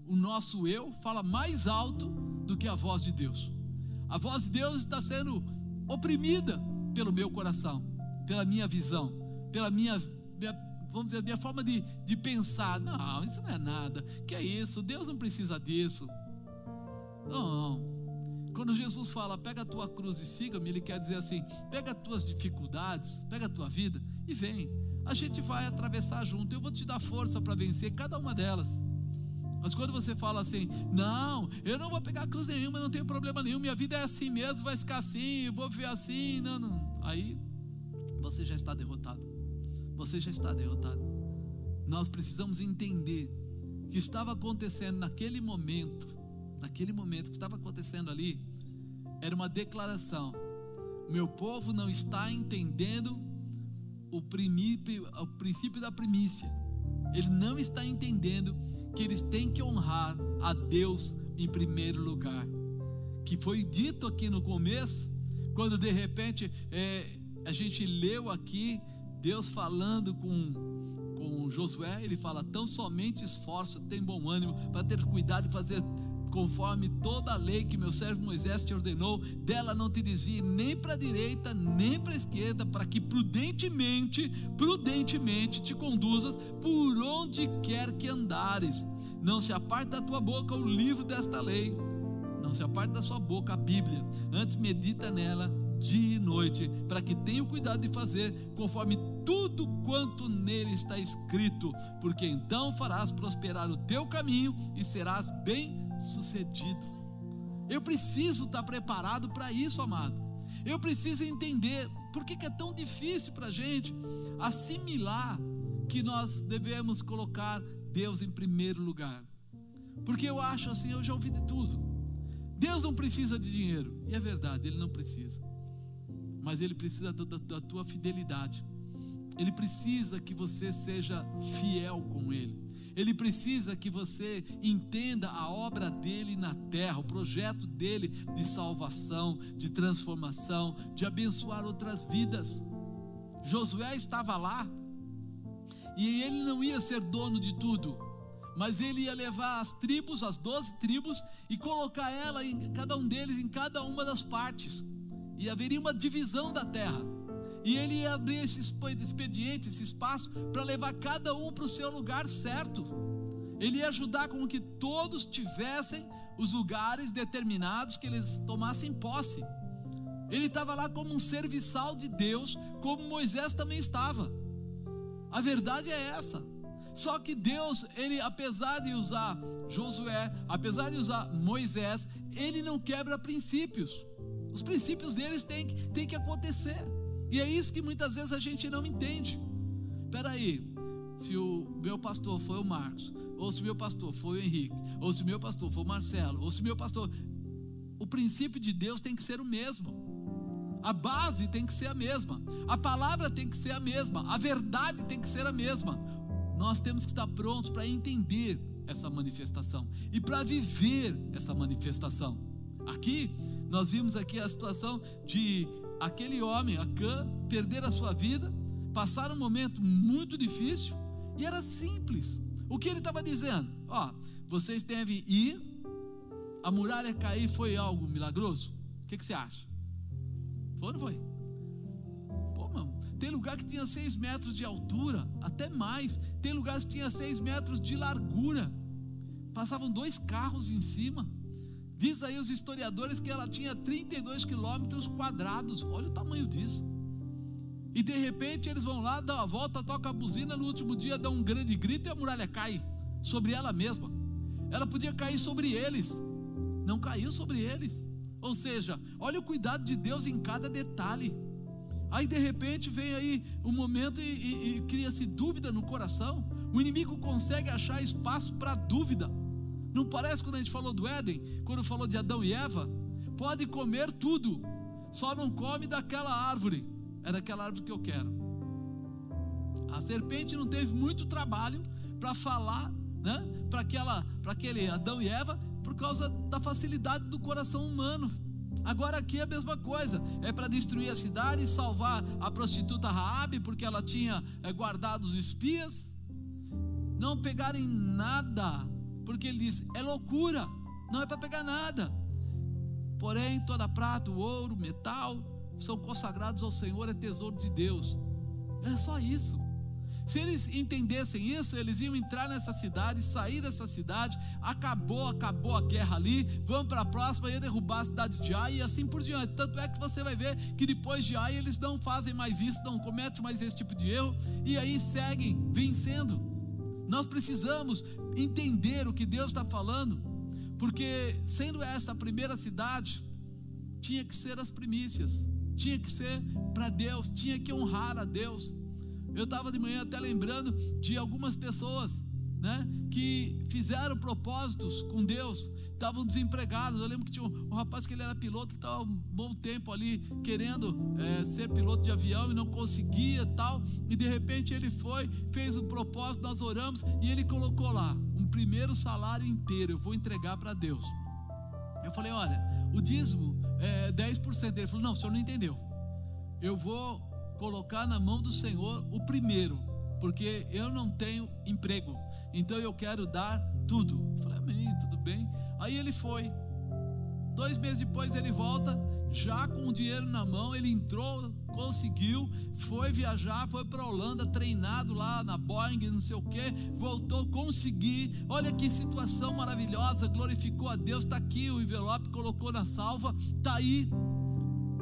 o nosso eu fala mais alto do que a voz de Deus. A voz de Deus está sendo oprimida pelo meu coração, pela minha visão, pela minha forma de pensar. Não, isso não é nada, que é isso, Deus não precisa disso. Não, quando Jesus fala, pega a tua cruz e siga-me, Ele quer dizer assim, pega as tuas dificuldades, pega a tua vida e vem, a gente vai atravessar junto, eu vou te dar força para vencer cada uma delas. Mas quando você fala assim, não, eu não vou pegar cruz nenhuma, não tenho problema nenhum, minha vida é assim mesmo, vai ficar assim, eu vou viver assim, não, aí você já está derrotado. Você já está derrotado. Nós precisamos entender o que estava acontecendo naquele momento que estava acontecendo ali, era uma declaração: meu povo não está entendendo o princípio da primícia. Ele não está entendendo que eles têm que honrar a Deus em primeiro lugar, que foi dito aqui no começo, quando de repente a gente leu aqui Deus falando com Josué. Ele fala, tão somente esforça, tem bom ânimo para ter cuidado e fazer conforme toda a lei que meu servo Moisés te ordenou, dela não te desvie nem para a direita, nem para a esquerda, para que prudentemente te conduzas por onde quer que andares. Não se aparte da tua boca o livro desta lei, não se aparte da sua boca a Bíblia, antes medita nela dia e noite, para que tenha o cuidado de fazer conforme tudo quanto nele está escrito, porque então farás prosperar o teu caminho e serás bem sucedido. Eu preciso estar preparado para isso, amado. Eu preciso entender por que é tão difícil para a gente assimilar que nós devemos colocar Deus em primeiro lugar, porque eu acho assim, eu já ouvi de tudo, Deus não precisa de dinheiro, e é verdade, Ele não precisa, mas Ele precisa da tua fidelidade. Ele precisa que você seja fiel com Ele. Ele precisa que você entenda a obra dEle na terra, o projeto dEle de salvação, de transformação, de abençoar outras vidas. Josué estava lá, e ele não ia ser dono de tudo, mas ele ia levar as tribos, as 12 tribos, e colocar ela em cada um deles, em cada uma das partes, e haveria uma divisão da terra, e ele ia abrir esse expediente, esse espaço, para levar cada um para o seu lugar certo. Ele ia ajudar com que todos tivessem os lugares determinados, que eles tomassem posse. Ele estava lá como um serviçal de Deus, como Moisés também estava. A verdade é essa. Só que Deus, Ele, apesar de usar Josué, apesar de usar Moisés, Ele não quebra princípios. Os princípios deles têm que acontecer, e é isso que muitas vezes a gente não entende. Espera aí, se o meu pastor foi o Marcos, ou se o meu pastor foi o Henrique, ou se o meu pastor foi o Marcelo, ou se o meu pastor... O princípio de Deus tem que ser o mesmo, a base tem que ser a mesma, a palavra tem que ser a mesma, a verdade tem que ser a mesma. Nós temos que estar prontos para entender essa manifestação e para viver essa manifestação. Aqui nós vimos aqui a situação de aquele homem, Acã, perder a sua vida, passar um momento muito difícil, e era simples. O que ele estava dizendo? Ó, vocês devem ir, a muralha cair foi algo milagroso? O que você acha? Foi ou não foi? Pô, mano, tem lugar que tinha 6 metros de altura, até mais. Tem lugar que tinha 6 metros de largura. Passavam 2 carros em cima. Diz aí os historiadores que ela tinha 32 quilômetros quadrados. Olha o tamanho disso. E de repente eles vão lá, dão a volta, tocam a buzina, no último dia dão um grande grito e a muralha cai sobre ela mesma. Ela podia cair sobre eles, não caiu sobre eles. Ou seja, olha o cuidado de Deus em cada detalhe. Aí de repente vem aí um momento e cria-se dúvida no coração. O inimigo consegue achar espaço para dúvida. Não parece quando a gente falou do Éden, quando falou de Adão e Eva? Pode comer tudo, só não come daquela árvore. É daquela árvore que eu quero. A serpente não teve muito trabalho para falar, né, para aquele Adão e Eva, por causa da facilidade do coração humano. Agora aqui é a mesma coisa, é para destruir a cidade e salvar a prostituta Raabe, porque ela tinha guardado os espias. Não pegarem nada, porque ele diz, é loucura, não é para pegar nada. Porém, toda prata, o ouro, o metal, são consagrados ao Senhor, é tesouro de Deus. É só isso. Se eles entendessem isso, eles iam entrar nessa cidade, sair dessa cidade, acabou a guerra ali, vamos para a próxima, ia derrubar a cidade de Ai e assim por diante. Tanto é que você vai ver que depois de Ai eles não fazem mais isso, não cometem mais esse tipo de erro, e aí seguem vencendo. Nós precisamos entender o que Deus está falando, porque sendo essa a primeira cidade, tinha que ser as primícias, tinha que ser para Deus, tinha que honrar a Deus. Eu estava de manhã até lembrando de algumas pessoas, né, que fizeram propósitos com Deus, estavam desempregados. Eu lembro que tinha um rapaz que ele era piloto, estava um bom tempo ali querendo ser piloto de avião e não conseguia tal, e de repente ele foi, fez o propósito, nós oramos e ele colocou lá, um primeiro salário inteiro, eu vou entregar para Deus. Eu falei, olha, o dízimo é 10%, ele falou, não, o senhor não entendeu, eu vou colocar na mão do Senhor o primeiro, porque eu não tenho emprego, então eu quero dar tudo. Eu falei, amém, tudo bem. Aí ele foi, 2 meses depois ele volta, já com o dinheiro na mão, ele entrou, conseguiu, foi viajar, foi para a Holanda, treinado lá na Boeing, não sei o que, voltou, consegui, olha que situação maravilhosa, glorificou a Deus, está aqui o envelope, colocou na salva, está aí,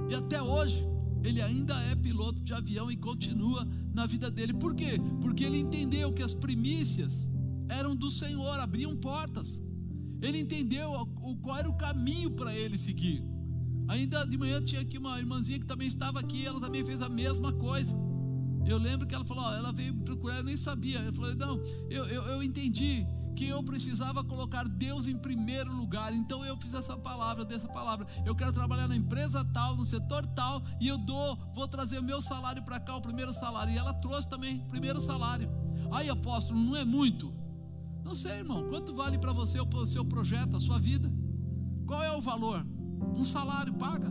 e até hoje ele ainda é piloto de avião e continua na vida dele. Por quê? Porque ele entendeu que as primícias eram do Senhor, abriam portas. Ele entendeu qual era o caminho para ele seguir. Ainda de manhã tinha aqui uma irmãzinha que também estava aqui, ela também fez a mesma coisa. Eu lembro que ela falou, ó, ela veio me procurar, eu nem sabia. Ela falou, não, eu entendi que eu precisava colocar Deus em primeiro lugar, então eu fiz essa palavra, dessa palavra, eu quero trabalhar na empresa tal, no setor tal, e eu vou trazer o meu salário para cá, o primeiro salário, e ela trouxe também o primeiro salário. Aí apóstolo, não é muito? Não sei, irmão, quanto vale para você o seu projeto, a sua vida? Qual é o valor? Um salário paga,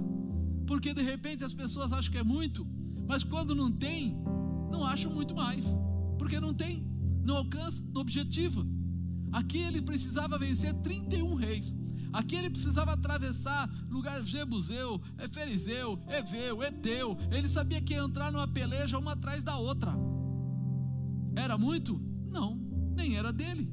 porque de repente as pessoas acham que é muito, mas quando não tem, não acham muito mais, porque não tem, não alcança, não objetiva. Aqui ele precisava vencer 31 reis. Aqui ele precisava atravessar lugar Jebuseu, Eferizeu, Eveu, Eteu. Ele sabia que ia entrar numa peleja uma atrás da outra. Era muito? Não, nem era dele.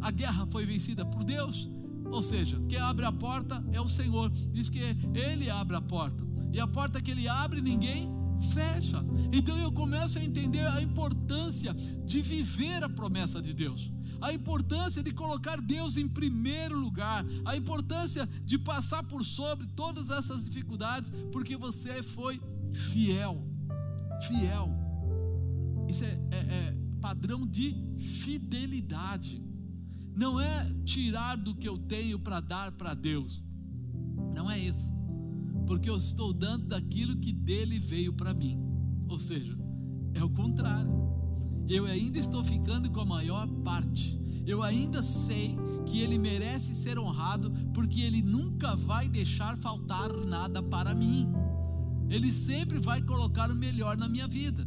A guerra foi vencida por Deus. Ou seja, quem abre a porta é o Senhor. Diz que ele abre a porta. E a porta que ele abre, ninguém fecha. Então eu começo a entender a importância de viver a promessa de Deus, a importância de colocar Deus em primeiro lugar, a importância de passar por sobre todas essas dificuldades, porque você foi fiel. Fiel, isso é padrão de fidelidade. Não é tirar do que eu tenho para dar para Deus, não é isso, porque eu estou dando daquilo que dele veio para mim. Ou seja, é o contrário, eu ainda estou ficando com a maior parte, eu ainda sei que ele merece ser honrado, porque ele nunca vai deixar faltar nada para mim, ele sempre vai colocar o melhor na minha vida.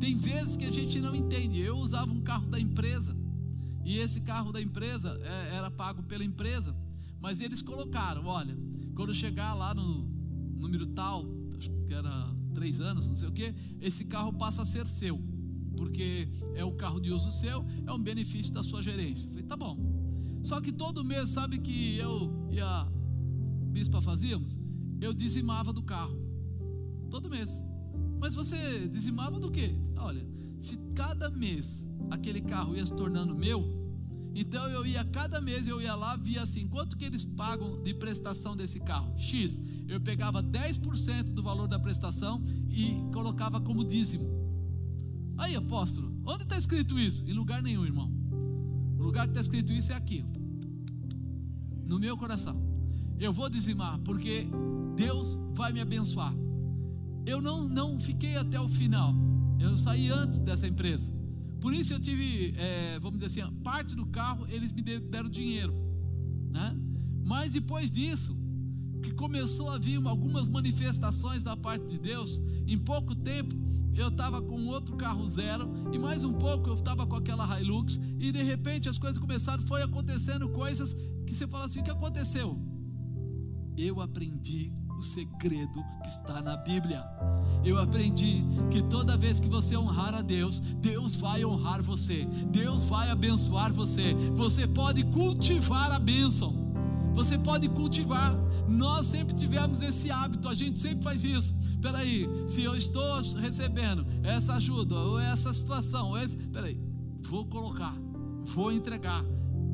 Tem vezes que a gente não entende. Eu usava um carro da empresa, e esse carro da empresa era pago pela empresa, mas eles colocaram, olha, Quando chegar lá no número tal, acho que era 3 anos, não sei o que, esse carro passa a ser seu, porque é um carro de uso seu, é um benefício da sua gerência. Eu falei, tá bom. Só que todo mês, sabe que eu e a bispa fazíamos? Eu dizimava do carro, todo mês. Mas você dizimava do quê? Olha, se cada mês aquele carro ia se tornando meu, então eu ia cada mês, eu ia lá, via assim, quanto que eles pagam de prestação desse carro? X. Eu pegava 10% do valor da prestação e colocava como dízimo. Aí, apóstolo, onde está escrito isso? Em lugar nenhum, irmão. O lugar que está escrito isso é aqui, no meu coração. Eu vou dizimar, porque Deus vai me abençoar. Eu não fiquei até o final, eu saí antes dessa empresa. Por isso eu tive, vamos dizer assim, parte do carro eles me deram dinheiro, né? Mas depois disso, que começou a vir algumas manifestações da parte de Deus, em pouco tempo eu estava com outro carro zero, e mais um pouco eu estava com aquela Hilux, e de repente as coisas começaram, foi acontecendo coisas que você fala assim, o que aconteceu? Eu aprendi o segredo que está na Bíblia. Eu aprendi que toda vez que você honrar a Deus, Deus vai honrar você, Deus vai abençoar você. Você pode cultivar a bênção, você pode cultivar. Nós sempre tivemos esse hábito, a gente sempre faz isso. Peraí, se eu estou recebendo essa ajuda, ou essa situação, ou esse, peraí, vou colocar, vou entregar.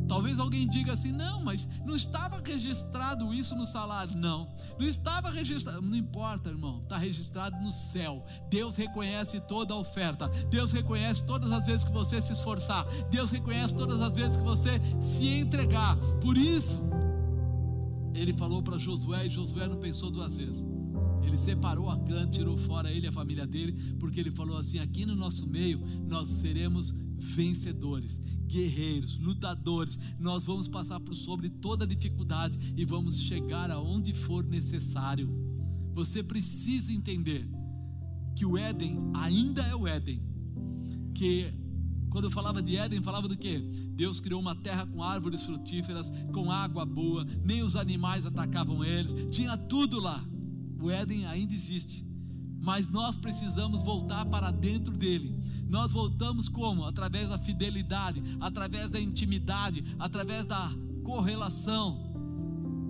Talvez alguém diga assim, não, mas não estava registrado isso no salário. Não estava registrado. Não importa, irmão, está registrado no céu. Deus reconhece toda a oferta, Deus reconhece todas as vezes que você se esforçar, Deus reconhece todas as vezes que você se entregar. Por isso, ele falou para Josué, e Josué não pensou 2 vezes. Ele separou Acã, tirou fora ele e a família dele, porque ele falou assim, aqui no nosso meio nós seremos vencedores, guerreiros, lutadores. Nós vamos passar por sobre toda dificuldade e vamos chegar aonde for necessário. Você precisa entender que o Éden ainda é o Éden. Que quando eu falava de Éden, falava do quê? Deus criou uma terra com árvores frutíferas, com água boa, nem os animais atacavam eles, tinha tudo lá. O Éden ainda existe, mas nós precisamos voltar para dentro dele. Nós voltamos como? Através da fidelidade, através da intimidade, através da correlação.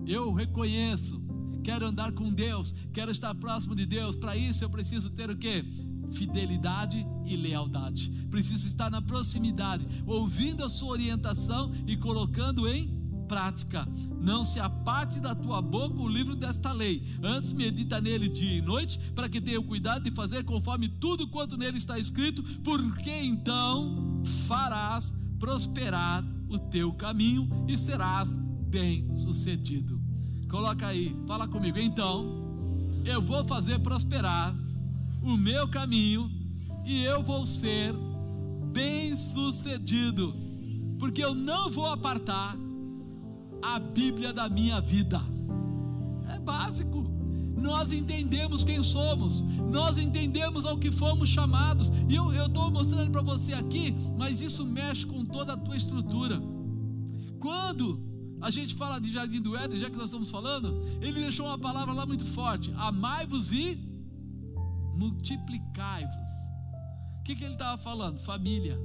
Eu reconheço, quero andar com Deus, quero estar próximo de Deus. Para isso eu preciso ter o quê? Fidelidade e lealdade. Preciso estar na proximidade, ouvindo a sua orientação e colocando em prática. Não se aparte da tua boca o livro desta lei, antes medita nele dia e noite, para que tenha o cuidado de fazer conforme tudo quanto nele está escrito, porque então farás prosperar o teu caminho e serás bem sucedido. Coloca aí, fala comigo, então eu vou fazer prosperar o meu caminho e eu vou ser bem sucedido, porque eu não vou apartar a Bíblia da minha vida. É básico. Nós entendemos quem somos, nós entendemos ao que fomos chamados. E eu estou mostrando para você aqui, mas isso mexe com toda a tua estrutura. Quando a gente fala de Jardim do Éden, já que nós estamos falando, ele deixou uma palavra lá muito forte: amai-vos e multiplicai-vos. O que ele estava falando? Família.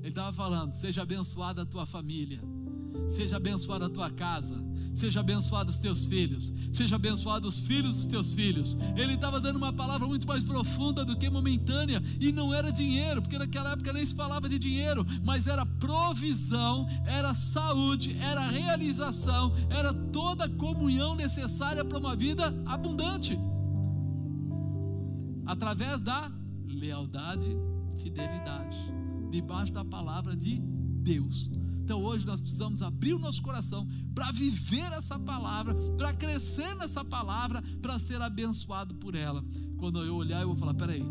Ele estava falando, seja abençoada a tua família, seja abençoada a tua casa, seja abençoado os teus filhos, seja abençoado os filhos dos teus filhos. Ele estava dando uma palavra muito mais profunda do que momentânea, e não era dinheiro, porque naquela época nem se falava de dinheiro, mas era provisão, era saúde, era realização, era toda a comunhão necessária para uma vida abundante, através da lealdade, fidelidade, debaixo da palavra de Deus. Então hoje nós precisamos abrir o nosso coração para viver essa palavra, para crescer nessa palavra, para ser abençoado por ela. Quando eu olhar, eu vou falar, peraí,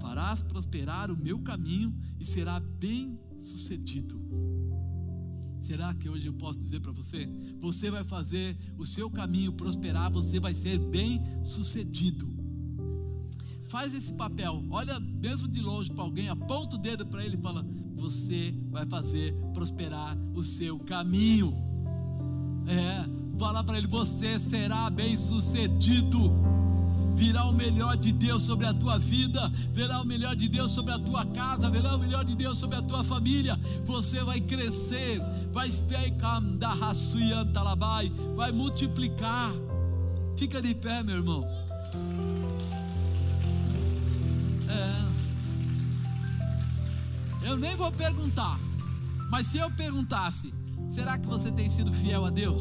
farás prosperar o meu caminho e será bem sucedido. Será que hoje eu posso dizer para você? Você vai fazer o seu caminho prosperar, você vai ser bem sucedido. Faz esse papel, olha mesmo de longe para alguém, aponta o dedo para ele e fala, você vai fazer prosperar o seu caminho. falar para ele: você será bem sucedido, virá o melhor de Deus sobre a tua vida, virá o melhor de Deus sobre a tua casa, virá o melhor de Deus sobre a tua família. Você vai crescer, vai multiplicar. Fica de pé, meu irmão. Eu nem vou perguntar, mas se eu perguntasse: será que você tem sido fiel a Deus?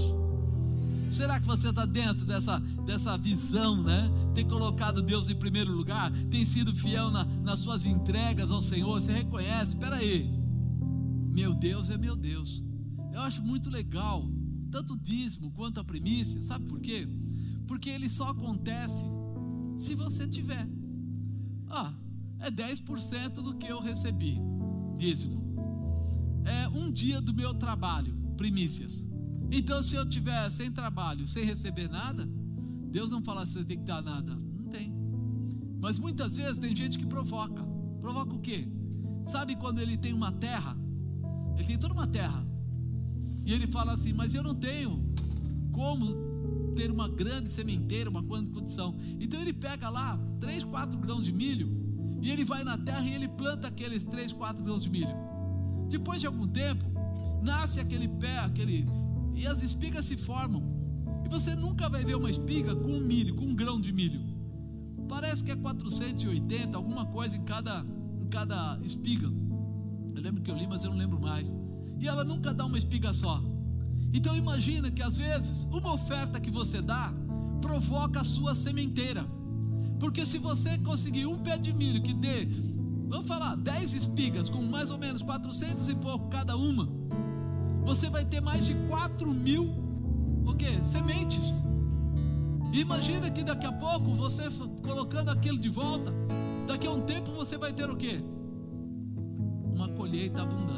Será que você está dentro dessa visão, né? Ter colocado Deus em primeiro lugar, tem sido fiel nas suas entregas ao Senhor? Você reconhece? Espera aí, meu Deus é meu Deus. Eu acho muito legal tanto o dízimo quanto a primícia. Sabe por quê? Porque ele só acontece se você tiver. É 10% do que eu recebi, dízimo. É um dia do meu trabalho, primícias. Então, se eu tiver sem trabalho, sem receber nada, Deus não fala assim: você tem que dar nada. Não tem. Mas muitas vezes tem gente que provoca. Provoca o quê? Sabe quando ele tem uma terra? Ele tem toda uma terra. E ele fala assim: mas eu não tenho como ter uma grande sementeira, uma grande condição. Então ele pega lá 3, 4 grãos de milho, e ele vai na terra e ele planta aqueles 3, 4 grãos de milho. Depois de algum tempo, nasce aquele pé, e as espigas se formam. E você nunca vai ver uma espiga com um milho, com um grão de milho. Parece que é 480, alguma coisa em cada espiga. Eu lembro que eu li, mas eu não lembro mais. E ela nunca dá uma espiga só. Então imagina que às vezes uma oferta que você dá provoca a sua sementeira. Porque se você conseguir um pé de milho que dê, vamos falar, 10 espigas com mais ou menos 400 e pouco cada uma, você vai ter mais de 4.000 sementes. Imagina que daqui a pouco, você colocando aquilo de volta, daqui a um tempo você vai ter o quê? Uma colheita abundante.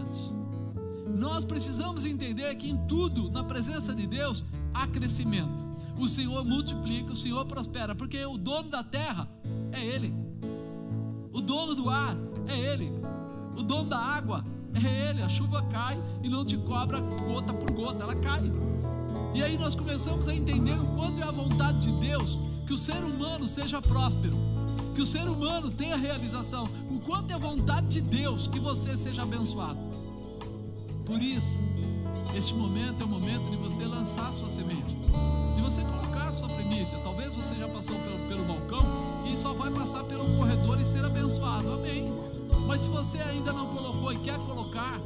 Nós precisamos entender que em tudo, na presença de Deus, há crescimento. O Senhor multiplica, o Senhor prospera, porque o dono da terra é Ele, o dono do ar é Ele, o dono da água é Ele. A chuva cai e não te cobra gota por gota, ela cai. E aí nós começamos a entender o quanto é a vontade de Deus que o ser humano seja próspero, que o ser humano tenha realização, o quanto é a vontade de Deus que você seja abençoado. Por isso, este momento é o momento de você lançar a sua semente, de você colocar a sua primícia. Talvez você já passou pelo balcão e só vai passar pelo corredor e ser abençoado, amém? Mas se você ainda não colocou e quer colocar,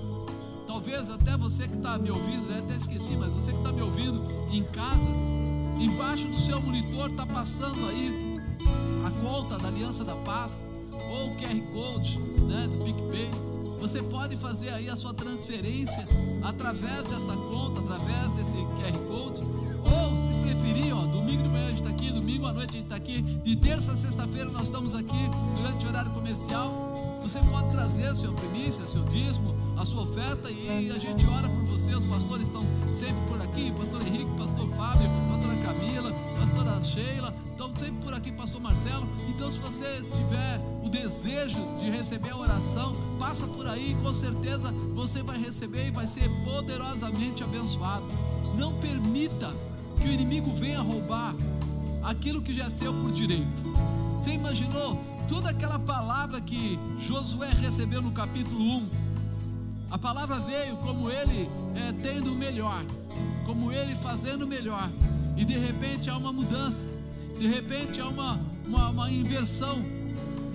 talvez até você que está me ouvindo, né? Até esqueci, mas você que está me ouvindo em casa, embaixo do seu monitor está passando aí a conta da Aliança da Paz, ou o QR Code, né, do PicPay. Você pode fazer aí a sua transferência através dessa conta, através desse QR Code, ou se preferir, domingo de manhã a gente está aqui, domingo à noite a gente está aqui, de terça a sexta-feira nós estamos aqui durante o horário comercial. Você pode trazer a sua primícia, seu dízimo, a sua oferta, e a gente ora por você. Os pastores estão sempre por aqui, pastor Henrique, pastor Fábio, pastora Camila, pastora Sheila, estão sempre por aqui, pastor Marcelo. Então, se você tiver o desejo de receber a oração, passa por aí, com certeza você vai receber e vai ser poderosamente abençoado. Não permita que o inimigo venha roubar aquilo que já é seu por direito. Você imaginou toda aquela palavra que Josué recebeu no capítulo 1? A palavra veio como ele tendo o melhor, como ele fazendo o melhor, e de repente há uma mudança, de repente há uma inversão.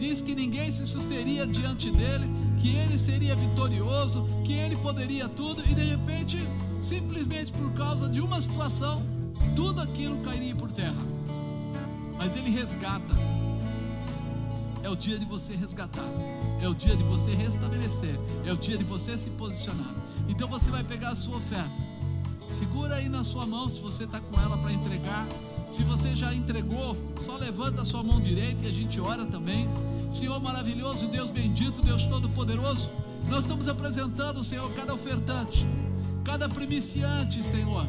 Diz que ninguém se susteria diante dele, que ele seria vitorioso, que ele poderia tudo, e de repente, simplesmente por causa de uma situação, tudo aquilo cairia por terra. Mas ele resgata. É o dia de você resgatar, é o dia de você restabelecer, é o dia de você se posicionar. Então você vai pegar a sua oferta, segura aí na sua mão, se você está com ela para entregar. Se você já entregou, só levanta a sua mão direita e a gente ora também. Senhor maravilhoso, Deus bendito, Deus todo-poderoso, nós estamos apresentando, Senhor, cada ofertante, cada primiciante, Senhor,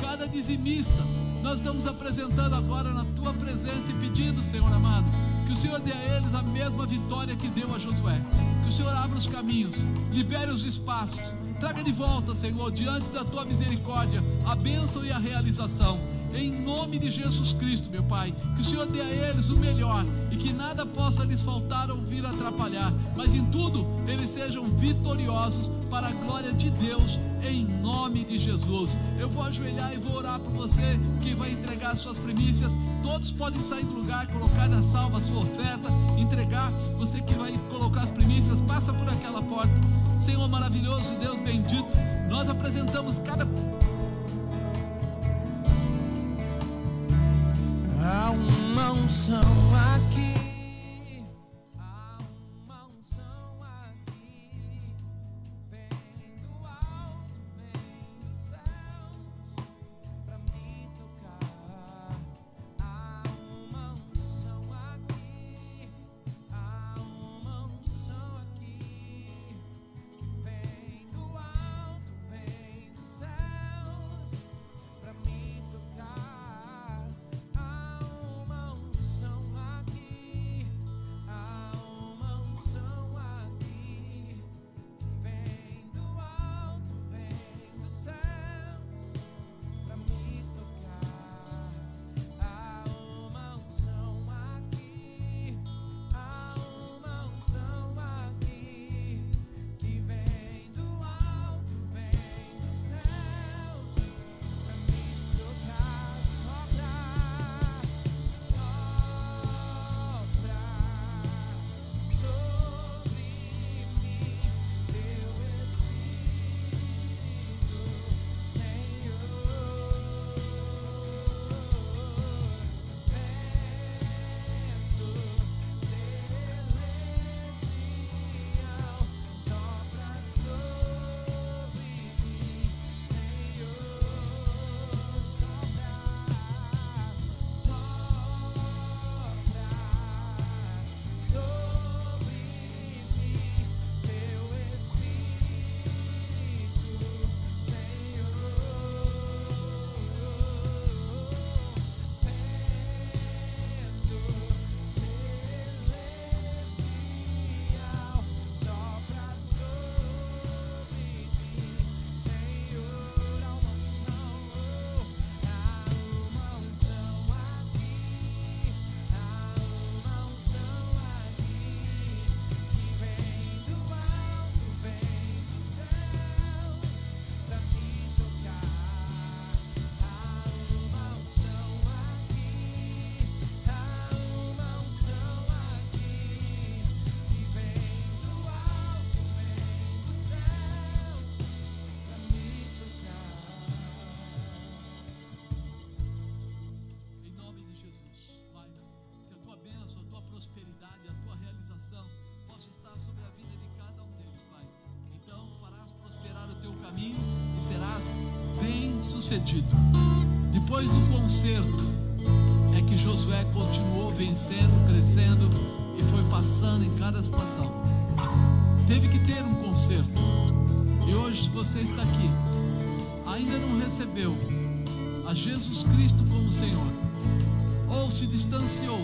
cada dizimista. Nós estamos apresentando agora na Tua presença e pedindo, Senhor amado, que o Senhor dê a eles a mesma vitória que deu a Josué. Que o Senhor abra os caminhos, libere os espaços, Traga de volta, Senhor, diante da tua misericórdia, a bênção e a realização. Em nome de Jesus Cristo, meu Pai, que o Senhor dê a eles o melhor e que nada possa lhes faltar ou vir atrapalhar, mas em tudo eles sejam vitoriosos para a glória de Deus, em nome de Jesus. Eu vou ajoelhar e vou orar por você que vai entregar suas primícias. Todos podem sair do lugar, colocar na salva a sua oferta, entregar. Você que vai colocar as primícias, passa por aquela porta. Senhor maravilhoso, Deus bendito, nós apresentamos cada... Há uma unção aqui, há uma unção aqui, vem do alto, vem dos céus, pra me tocar. Há uma unção aqui, há uma unção aqui, que vem do alto, vem dos céus, pra me tocar. E serás bem sucedido. Depois do concerto é que Josué continuou vencendo, crescendo e foi passando em cada situação. Teve que ter um concerto. E hoje você está aqui, ainda não recebeu a Jesus Cristo como Senhor, ou se distanciou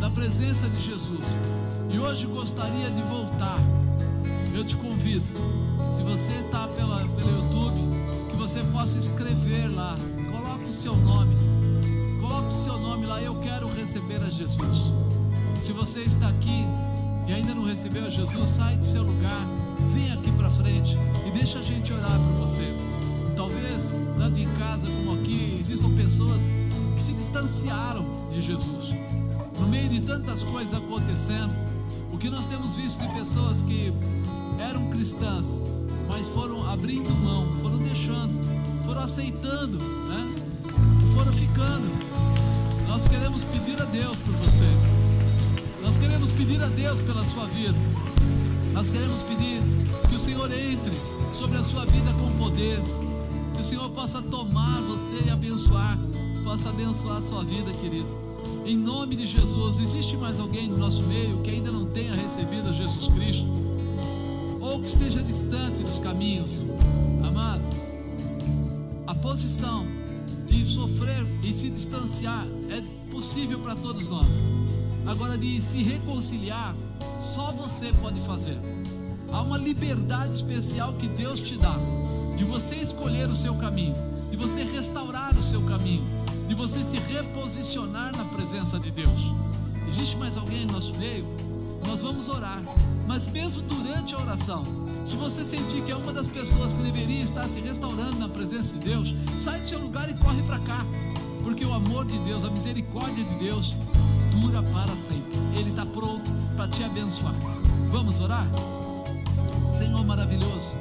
da presença de Jesus e hoje gostaria de voltar. Eu te convido, se você está pelo YouTube, que você possa escrever lá, coloque o seu nome lá, eu quero receber a Jesus. Se você está aqui e ainda não recebeu a Jesus, sai do seu lugar, vem aqui para frente e deixa a gente orar por você. Talvez, tanto em casa como aqui, existam pessoas que se distanciaram de Jesus, no meio de tantas coisas acontecendo. O que nós temos visto de pessoas que eram cristãs, mas foram abrindo mão, foram deixando, foram aceitando, né? Foram ficando. Nós queremos pedir a Deus por você. Nós queremos pedir a Deus pela sua vida. Nós queremos pedir que o Senhor entre sobre a sua vida com poder, que o Senhor possa tomar você e abençoar, possa abençoar a sua vida, querido. Em nome de Jesus, existe mais alguém no nosso meio que ainda não tenha recebido a Jesus Cristo? Ou que esteja distante dos caminhos? Amado, a posição de sofrer e se distanciar é possível para todos nós. Agora, de se reconciliar, só você pode fazer. Há uma liberdade especial que Deus te dá, de você escolher o seu caminho, de você restaurar o seu caminho, de você se reposicionar na presença de Deus. Existe mais alguém no nosso meio? Nós vamos orar, mas mesmo durante a oração, se você sentir que é uma das pessoas que deveria estar se restaurando na presença de Deus, sai do seu lugar e corre para cá, porque o amor de Deus, a misericórdia de Deus dura para sempre. Ele está pronto para te abençoar. Vamos orar? Senhor maravilhoso,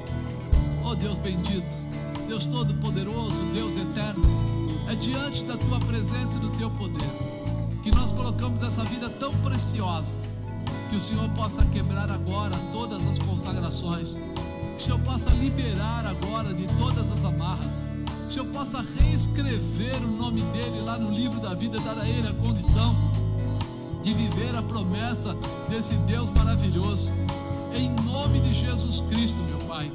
ó Deus bendito, Deus todo-poderoso, Deus eterno, é diante da Tua presença e do Teu poder que nós colocamos essa vida tão preciosa. Que o Senhor possa quebrar agora todas as consagrações, que o Senhor possa liberar agora de todas as amarras, que o Senhor possa reescrever o nome dEle lá no livro da vida, dar a Ele a condição de viver a promessa desse Deus maravilhoso, em nome de Jesus Cristo, meu Pai.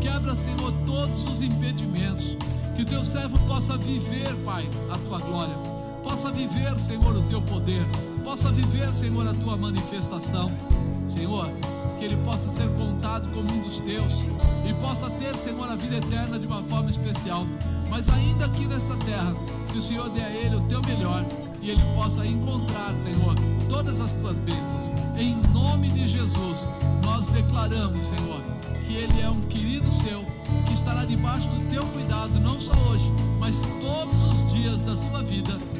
Quebra, Senhor, todos os impedimentos, que o Teu servo possa viver, Pai, a Tua glória, possa viver, Senhor, o Teu poder, possa viver, Senhor, a Tua manifestação. Senhor, que ele possa ser contado como um dos Teus e possa ter, Senhor, a vida eterna de uma forma especial. Mas ainda aqui nesta terra, que o Senhor dê a ele o Teu melhor e ele possa encontrar, Senhor, todas as Tuas bênçãos. Em nome de Jesus, nós declaramos, Senhor, que ele é um querido Seu, que estará debaixo do Teu cuidado, não só hoje, mas todos os dias da sua vida.